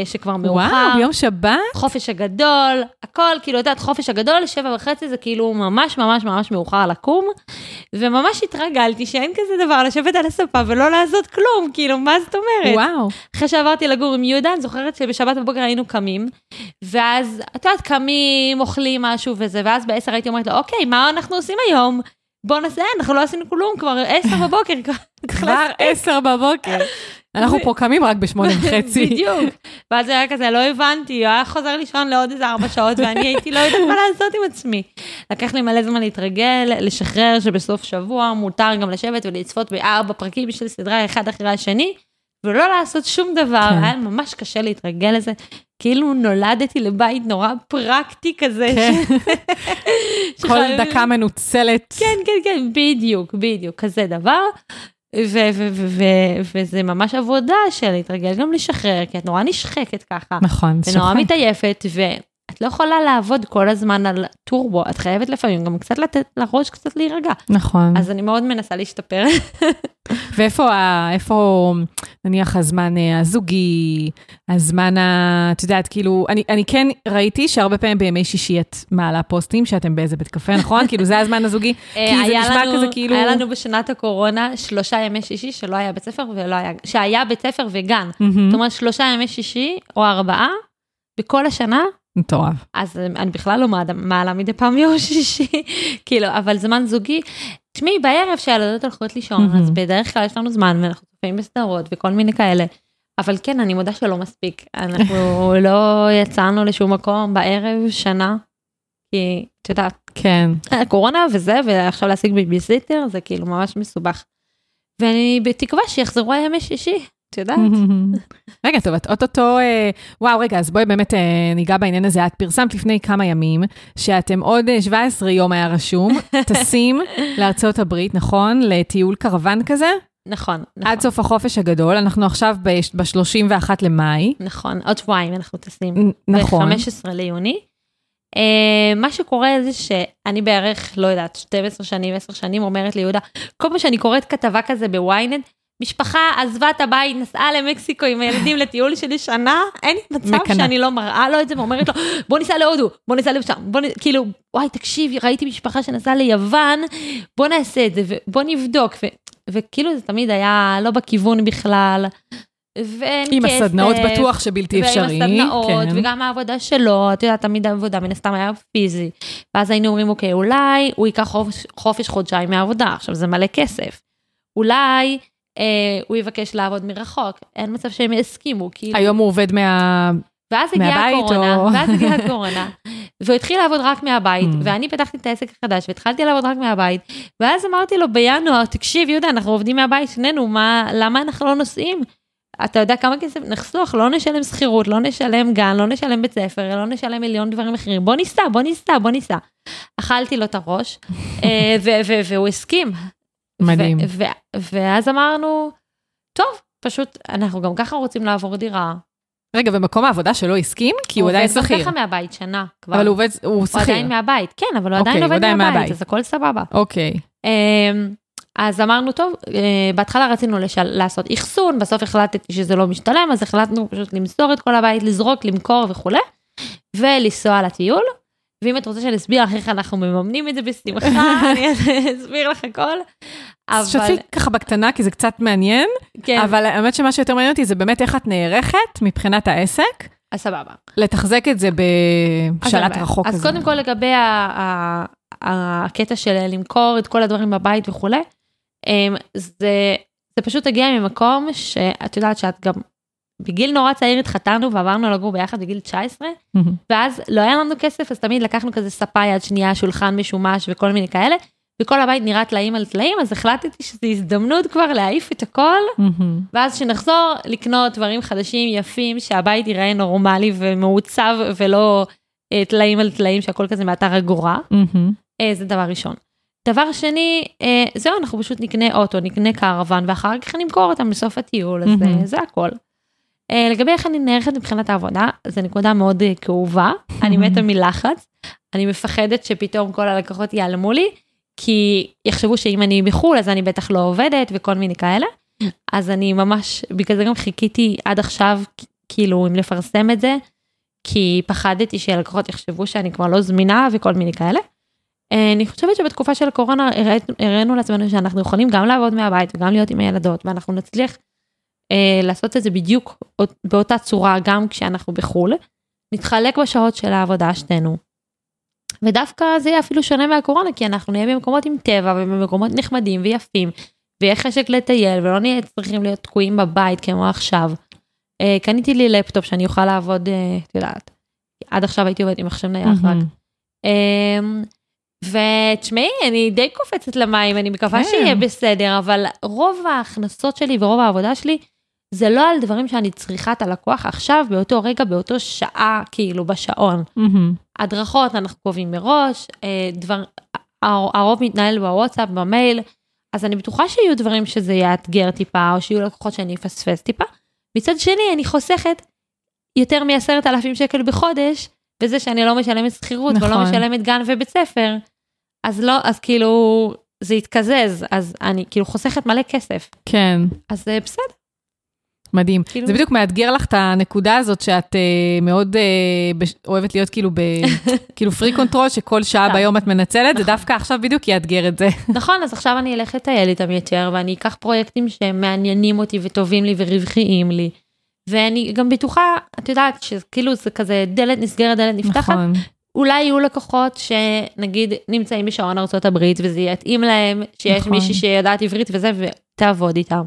שכבר מאוחר. וואו, ביום שבת? חופש הגדול, הכל, כאילו, יודעת, חופש הגדול, שבע וחצי זה כאילו ממש, ממש, ממש מאוחר לקום, וממש התרגלתי שאין כזה דבר לשבת על הספה ולא לעשות כלום, כאילו, מה זאת אומרת? וואו. אחרי שעברתי לגור עם יהודה, אני זוכרת שבשבת בבוקר היינו קמים, ואז, את יודעת, קמים, אוכלים משהו וזה, ואז בעשר הייתי אומרת לו, אוקיי, מה אנחנו עושים היום? בוא נעשה, אנחנו לא עשינו כלום, כבר עשר בבוקר. כבר עשר בבוקר. אנחנו פה קמים רק בשמונה וחצי. בדיוק. ואז זה היה כזה, לא הבנתי, היה חוזר לישון לעוד איזה ארבע שעות, ואני הייתי לא יודעת מה לעשות עם עצמי. לקח לי מלא זמן להתרגל, לשחרר שבסוף שבוע מותר גם לשבת ולצפות בארבע פרקים של סדרה אחד אחרי השני, ולא לעשות שום דבר. היה ממש קשה להתרגל לזה. כאילו נולדתי לבית נורא פרקטי כזה. כל דקה מנוצלת. כן, כן, כן, בדיוק, בדיוק, כזה דבר. וזה ממש עבודה של להתרגל גם לשחרר, כי את נורא נשחקת ככה. נכון, שחרר. ונורא מתעייפת, ואת לא יכולה לעבוד כל הזמן על טורבו, את חייבת לפעמים גם קצת לתת לראש, קצת להירגע. נכון. אז אני מאוד מנסה להשתפר. ואיפה, נניח, הזמן הזוגי, הזמן, את יודעת, כאילו, אני כן ראיתי שהרבה פעמים בימי שישי את מעלה פוסטים, שאתם באיזה בית קפה, נכון? כאילו, זה הזמן הזוגי, כי זה נשמע כזה כאילו... היה לנו בשנת הקורונה שלושה ימי שישי שלא היה בית ספר ולא היה... שהיה בית ספר וגן. זאת אומרת, שלושה ימי שישי או ארבעה, בכל השנה... מטורף. אז אני בכלל לא מעלה מדי פעם יום שישי, כאילו, אבל זמן זוגי... תשמעי, בערב שהילדות הולכות לישון, אז בדרך כלל יש לנו זמן, ואנחנו צופים בסדרות, וכל מיני כאלה. אבל כן, אני מודה שלא מספיק. אנחנו לא יצאנו לשום מקום בערב שנה, כי, אתה יודעת, כן. הקורונה וזה, ועכשיו להשיג בייביסיטר, זה כאילו ממש מסובך. ואני בתקווה שיחזרו הימי שישי, את יודעת. רגע, טוב, את אותו, וואו, רגע, אז בואי באמת ניגע בעניין הזה, את פרסמת לפני כמה ימים, שאתם עוד שבעה עשר יום היה רשום, תשים לארצות הברית, נכון? לטיול קרוון כזה? נכון. עד סוף החופש הגדול, אנחנו עכשיו ב-שלושים ואחד למאי. נכון, עוד שבועיים אנחנו תשים. נכון. ב-חמישה עשר ליוני. מה שקורה זה שאני בערך, לא יודעת, שתים עשרה שנים, עשר שנים, אומרת לי יהודה, כל פעם שאני קוראת כתבה כזה בוויינד, משפחה עזבה את הבית, נסעה למקסיקו עם הילדים לטיול של שנה, אין מצב שאני לא מראה לו את זה, ואומרת לו, בוא ניסע להודו, בוא ניסע לשם, בוא ניסע, כאילו, וואי, תקשיב, ראיתי משפחה שנסעה ליוון, בוא נעשה את זה, ובוא נבדוק, ו- וכאילו זה תמיד היה לא בכיוון בכלל, עם כסף, הסדנאות בטוח שבלתי אפשרי, כן. וגם העבודה שלו, אתה יודע, תמיד העבודה מן הסתם היה פיזי, ואז היינו אומרים, אוקיי, אולי הוא ייקח חופש, חופש חודשיים מהעבודה, עכשיו זה מלא כסף, אולי אה, הוא יבקש לעבוד מרחוק, אין מצב שהם יסכימו, כאילו. היום הוא עובד מה... ואז הגיעה הקורונה, או... ואז הגיעה הקורונה, והוא התחיל לעבוד רק מהבית, ואני פתחתי את העסק החדש, והתחלתי לעבוד רק מהבית, ואז אמרתי לו בינואר, תקשיב יהודה, אנחנו עובדים מהבית, שנינו, מה, למה אנחנו לא נוסעים? אתה יודע כמה כסף נחסוך, לא נשלם שכירות, לא נשלם גן, לא נשלם בית ספר, לא נשלם מיליון דברים אחרים, בוא ניסע, בוא ניסע, בוא ניסע. אכלתי לו את הראש, והוא הסכים. מדהים. ואז אמרנו, טוב, פשוט אנחנו גם ככה רוצים לעבור דירה. רגע, במקום העבודה שלו הסכים? כי הוא עדיין שכיר. הוא עובד ככה מהבית, שנה כבר. אבל הוא עובד, הוא שכיר. הוא עדיין מהבית, כן, אבל הוא עדיין עובד מהבית, אז הכל סבבה. אוקיי. אז אמרנו, טוב, בהתחלה רצינו לשל... לעשות איחסון, בסוף החלטתי שזה לא משתלם, אז החלטנו פשוט למסור את כל הבית, לזרוק, למכור וכו', ולסוע לטיול, ואם את רוצה שנסביר אחריך, אנחנו מממנים את זה בשמחה, אני אסביר לך הכל. אבל... שתפי ככה בקטנה, כי זה קצת מעניין, כן. אבל האמת שמה שיותר מעניין אותי, זה באמת איך את נערכת מבחינת העסק, אז סבבה. לתחזק את זה בשלט רחוק. אז קודם כל לגבי הקטע של למכור את כל הדברים בבית וכו', זה, זה פשוט הגיע ממקום שאת יודעת שאת גם, בגיל נורא צעיר התחתנו ועברנו לגור ביחד בגיל תשע עשרה, ואז לא היה לנו כסף, אז תמיד לקחנו כזה ספה יד שנייה, שולחן משומש וכל מיני כאלה, וכל הבית נראה תלעים על תלעים, אז החלטתי שזו הזדמנות כבר להעיף את הכל, ואז שנחזור לקנות דברים חדשים, יפים, שהבית ייראה נורמלי ומעוצב, ולא תלעים על תלעים, שהכל כזה מאתר אגורה. זה דבר ראשון. דבר שני, זהו, אנחנו פשוט נקנה אוטו, נקנה קרוון, ואחר כך נמכור אותם בסוף הטיול, אז זה הכל. לגבי איך אני נערכת מבחינת העבודה, זו נקודה מאוד כאובה, אני מתה מלחץ, אני מפחדת שפתאום כל הלקוחות ייעלמו לי, כי יחשבו שאם אני בחול, אז אני בטח לא עובדת, וכל מיני כאלה, אז אני ממש, בגלל זה גם חיכיתי עד עכשיו, כאילו, אם לפרסם את זה, כי פחדתי שהלקוחות יחשבו שאני כבר לא זמינה, וכל מיני כאלה. אני חושבת שבתקופה של הקורונה, הראינו לעצמנו שאנחנו יכולים גם לעבוד מהבית, וגם להיות עם הילדות, ואנחנו נצליח אה, לעשות את זה בדיוק, באותה צורה, גם כשאנחנו בחול, נתחלק בשעות של העבודה שתינו, ודווקא זה יהיה אפילו שונה מהקורונה, כי אנחנו נהיה במקומות עם טבע, ובמקומות נחמדים ויפים, ויהיה חשק לטייל, ולא נהיה צריכים להיות תקועים בבית, כמו עכשיו. קניתי לי לפטופ, שאני אוכל לעבוד, תדעת, עד עכשיו הייתי עובדת עם מחשב נייח רק. ותשמעי, אני די קופצת למים, אני מקווה שיהיה בסדר, אבל רוב ההכנסות שלי, ורוב העבודה שלי, זה לא על דברים שאני צריכה את הלקוח עכשיו, באותו רגע, באותו שעה, כאילו בשעון. הדרכות, אנחנו קובעים מראש, דבר, הרוב מתנהל בוואטסאפ, במייל, אז אני בטוחה שיהיו דברים שזה יאתגר טיפה, או שיהיו לקוחות שאני אפספס טיפה. מצד שני, אני חוסכת יותר מעשרת אלפים שקל בחודש, בזה שאני לא משלמת שכירות, נכון. ולא משלמת גן ובית ספר, אז לא, אז כאילו, זה יתקזז, אז אני כאילו חוסכת מלא כסף. כן. אז בסדר. מדהים. כאילו... זה בדיוק מאתגר לך את הנקודה הזאת, שאת uh, מאוד uh, בש... אוהבת להיות כאילו, ב... כאילו פרי קונטרול, שכל שעה ביום את מנצלת, נכון. זה דווקא עכשיו בדיוק יאתגר את זה. נכון, אז עכשיו אני אלך לטייל איתם יותר, ואני אקח פרויקטים שמעניינים אותי, וטובים לי ורווחיים לי, ואני גם בטוחה, את יודעת, שכאילו זה כזה דלת נסגרת, דלת נפתחת, נכון. אולי יהיו לקוחות שנגיד נמצאים בשעון ארצות הברית, וזה יתאים להם, שיש נכון. מישהי שידעת עברית וזה, ותעבוד איתם.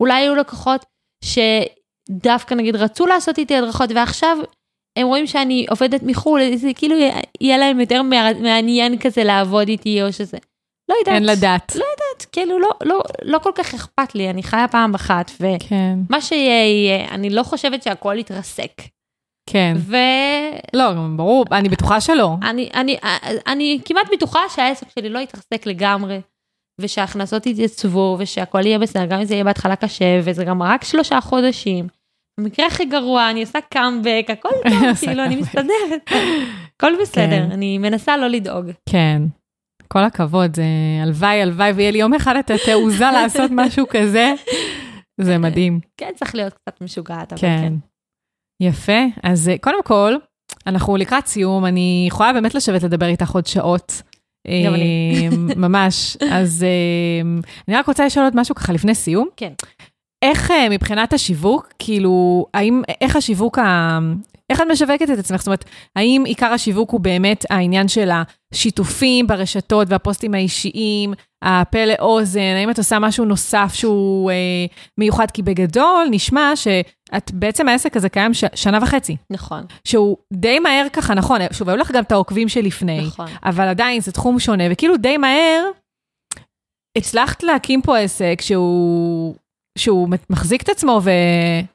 אולי יהיו לקוחות שדווקא נגיד רצו לעשות איתי הדרכות, ועכשיו הם רואים שאני עובדת מחול, זה כאילו יהיה להם יותר מעניין כזה לעבוד איתי, או שזה, לא יודעת. אין לדעת. לא יודעת, כאילו לא, לא, לא כל כך אכפת לי, אני חיה פעם אחת, ומה שיהיה, אני לא חושבת שהכל יתרסק. כן. ו... לא, ברור, אני בטוחה שלא. אני, אני, אני כמעט בטוחה שהעסק שלי לא יתרסק לגמרי. ושההכנסות יתייצבו, ושהכל יהיה בסדר, גם אם זה יהיה בהתחלה קשה, וזה גם רק שלושה חודשים. במקרה הכי גרוע, אני עושה קאמבק, הכל טוב, כאילו, אני מסתדרת. הכל בסדר, אני מנסה לא לדאוג. כן. כל הכבוד, זה הלוואי, הלוואי, ויהיה לי יום אחד את התעוזה לעשות משהו כזה. זה מדהים. כן, צריך להיות קצת משוגעת, אבל כן. יפה, אז קודם כל, אנחנו לקראת סיום, אני יכולה באמת לשבת לדבר איתך עוד שעות. גם אני. ממש. אז אני רק רוצה לשאול עוד משהו ככה לפני סיום. כן. איך מבחינת השיווק, כאילו, האם, איך השיווק, ה... איך את משווקת את עצמך? זאת אומרת, האם עיקר השיווק הוא באמת העניין של השיתופים ברשתות והפוסטים האישיים, הפה לאוזן, האם את עושה משהו נוסף שהוא אה, מיוחד? כי בגדול נשמע שאת בעצם העסק הזה קיים ש... שנה וחצי. נכון. שהוא די מהר ככה, נכון, שוב, היו לך גם את העוקבים שלפני, נכון. אבל עדיין זה תחום שונה, וכאילו די מהר הצלחת להקים פה עסק שהוא... שהוא מחזיק את עצמו ו...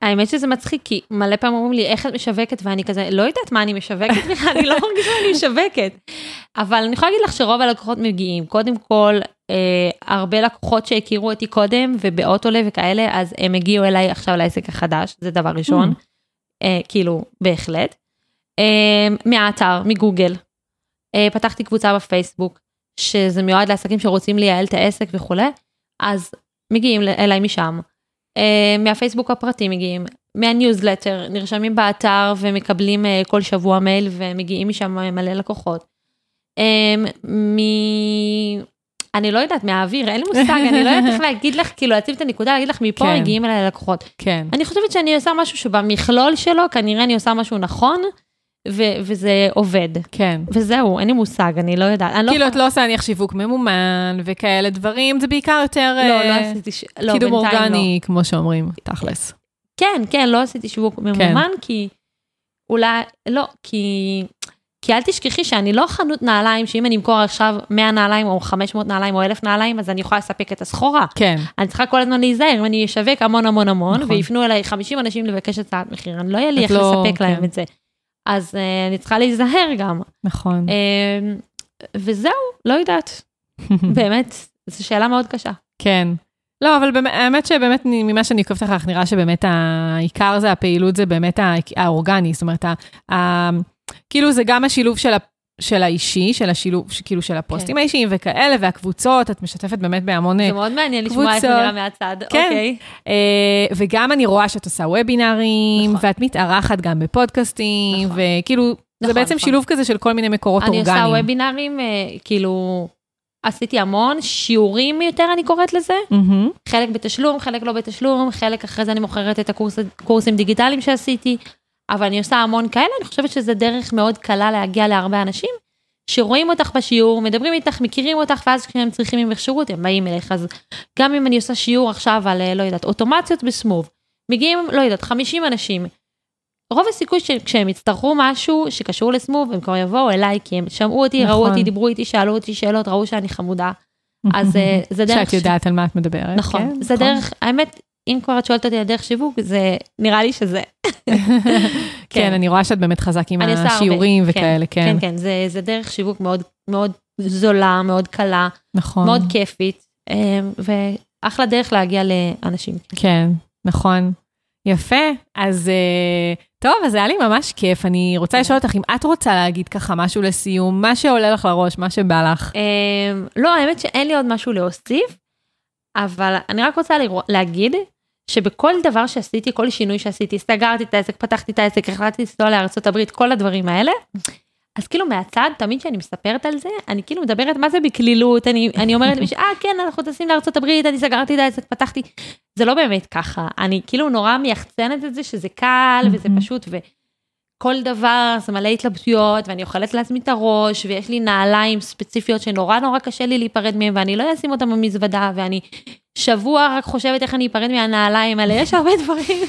האמת שזה מצחיק, כי מלא פעם אומרים לי, איך את משווקת? ואני כזה, לא יודעת מה אני משווקת, אני לא מרגישה שאני משווקת. אבל אני יכולה להגיד לך שרוב הלקוחות מגיעים. קודם כל, אה, הרבה לקוחות שהכירו אותי קודם, ובאוטולה וכאלה, אז הם הגיעו אליי עכשיו לעסק החדש, זה דבר ראשון. אה, כאילו, בהחלט. אה, מהאתר, מגוגל. אה, פתחתי קבוצה בפייסבוק, שזה מיועד לעסקים שרוצים לייעל את העסק וכולי, אז מגיעים אליי משם, מהפייסבוק הפרטי מגיעים, מהניוזלטר, נרשמים באתר ומקבלים כל שבוע מייל, ומגיעים משם מלא לקוחות. אני לא יודעת, מהאוויר, אין לי מושג, אני לא יודעת איך להגיד לך, כאילו להציב את הנקודה, להגיד לך מפה מגיעים אליי לקוחות. אני חושבת שאני עושה משהו שבמכלול שלו, כנראה אני עושה משהו נכון, וזה עובד. כן. וזהו, אין לי מושג, אני לא יודעת. כאילו את לא עושה נניח שיווק ממומן וכאלה דברים, זה בעיקר יותר... לא, לא עשיתי... קידום אורגני, כמו שאומרים, תכלס. כן, כן, לא עשיתי שיווק ממומן, כי אולי... לא, כי... כי אל תשכחי שאני לא חנות נעליים, שאם אני אמכור עכשיו מאה נעליים, או חמש מאות נעליים, או אלף נעליים, אז אני יכולה לספק את הסחורה. כן. אני צריכה כל הזמן להיזהר, אם אני אשווק המון המון המון, ויפנו אליי חמישים אנשים לבקש הצעת מחיר, אני לא יהיה לי איך לספק להם את זה. אז uh, אני צריכה להיזהר גם. נכון. Uh, וזהו, לא יודעת. באמת, זו שאלה מאוד קשה. כן. לא, אבל באמת, האמת שבאמת, ממה שאני עוקבת אחריך, נראה שבאמת העיקר זה, הפעילות זה באמת האורגני, זאת אומרת, ה, ה, כאילו זה גם השילוב של, ה, של האישי, של השילוב, כאילו של הפוסטים כן. האישיים וכאלה, והקבוצות, את משתפת באמת בהמון קבוצות. זה מאוד מעניין לשמוע איך נראה מהצד. כן. אוקיי. Uh, וגם אני רואה שאת עושה וובינרים, נכון. ואת מתארחת גם בפודקאסטים, נכון. וכאילו, נכון, זה בעצם נכון. שילוב כזה של כל מיני מקורות אני אורגניים. אני עושה וובינרים, uh, כאילו, עשיתי המון, שיעורים יותר אני קוראת לזה, mm-hmm. חלק בתשלום, חלק לא בתשלום, חלק אחרי זה אני מוכרת את הקורס, הקורסים דיגיטליים שעשיתי, אבל אני עושה המון כאלה, אני חושבת שזה דרך מאוד קלה להגיע להרבה אנשים, שרואים אותך בשיעור, מדברים איתך, מכירים אותך, ואז כשהם צריכים עם השירות, הם באים אליך, אז גם אם אני עושה שיעור עכשיו על, לא יודעת, אוטומציות בסמוב, מגיעים, לא יודעת, חמישים אנשים, רוב הסיכוי שכשהם יצטרכו משהו שקשור לסמוב, הם כבר יבואו אליי, כי הם שמעו אותי, נכון. ראו אותי, דיברו איתי, שאלו אותי שאלות, ראו שאני חמודה, אז זה דרך... שאת יודעת ש... על מה את מדברת. נכון, כן, זה נכון. דרך, האמת, אם כבר את שואלת אותי על דרך שיווק, זה נראה לי שזה. כן, אני רואה שאת באמת חזק עם השיעורים וכאלה, כן. כן, כן, זה דרך שיווק מאוד זולה, מאוד קלה, מאוד כיפית, ואחלה דרך להגיע לאנשים. כן, נכון. יפה, אז טוב, אז היה לי ממש כיף, אני רוצה לשאול אותך אם את רוצה להגיד ככה משהו לסיום, מה שעולה לך לראש, מה שבא לך. לא, האמת שאין לי עוד משהו להוסיף, אבל אני רק רוצה להגיד, שבכל דבר שעשיתי, כל שינוי שעשיתי, סגרתי את העסק, פתחתי את העסק, החלטתי לנסוע לארצות הברית, כל הדברים האלה, אז כאילו מהצד, תמיד שאני מספרת על זה, אני כאילו מדברת, מה זה בקלילות, אני, אני אומרת למי ש, אה, כן, אנחנו טסים לארצות הברית, אני סגרתי את העסק, פתחתי, זה לא באמת ככה, אני כאילו נורא מייחצנת את זה, שזה קל, וזה פשוט, וכל דבר, זה מלא התלבטויות, ואני אוכלת לעצמי את הראש, ויש לי נעליים ספציפיות, שנורא נורא קשה לי להיפרד מהם, ואני לא אשים אותם במזוודה, ואני שבוע רק חושבת איך אני אפרד מהנעליים האלה, יש הרבה דברים,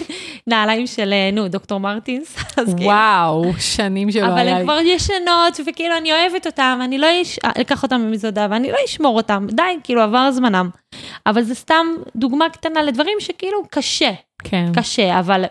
נעליים של, נו, דוקטור מרטינס. וואו, שנים שלא היה לי. אבל הן כבר ישנות, וכאילו אני אוהבת אותם, אני לא אקח אותם במזוודה, ואני לא אשמור אותם, די, כאילו עבר זמנם. אבל זה סתם דוגמה קטנה לדברים שכאילו קשה, קשה, אבל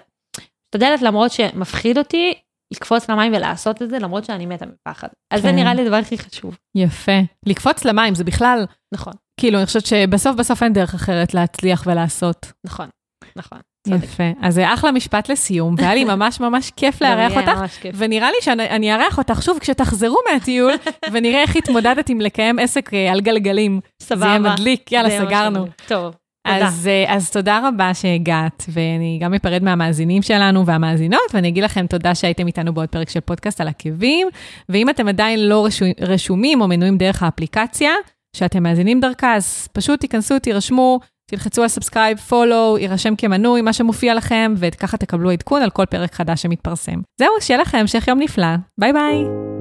תדלת למרות שמפחיד אותי, לקפוץ למים ולעשות את זה, למרות שאני מתה מפחד. אז זה נראה לי הדבר הכי חשוב. יפה. לקפוץ למים, זה בכלל... נכון. כאילו, אני חושבת שבסוף בסוף אין דרך אחרת להצליח ולעשות. נכון, נכון. יפה. אז זה אחלה משפט לסיום, והיה לי ממש ממש כיף להארח אותך, ונראה לי שאני אארח אותך שוב כשתחזרו מהטיול, ונראה איך התמודדת עם לקיים עסק על גלגלים. סבבה. זה יהיה מדליק, יאללה, סגרנו. טוב. אז, אז תודה רבה שהגעת, ואני גם אפרד מהמאזינים שלנו והמאזינות, ואני אגיד לכם תודה שהייתם איתנו בעוד פרק של פודקאסט על עקבים, ואם אתם עדיין לא רשומים או מנויים דרך האפליקציה, שאתם מאזינים דרכה, אז פשוט תיכנסו, תירשמו, תלחצו על סאבסקרייב, פולו, יירשם כמנוי, מה שמופיע לכם, וככה תקבלו עדכון על כל פרק חדש שמתפרסם. זהו, שיהיה לכם המשך יום נפלא. ביי ביי.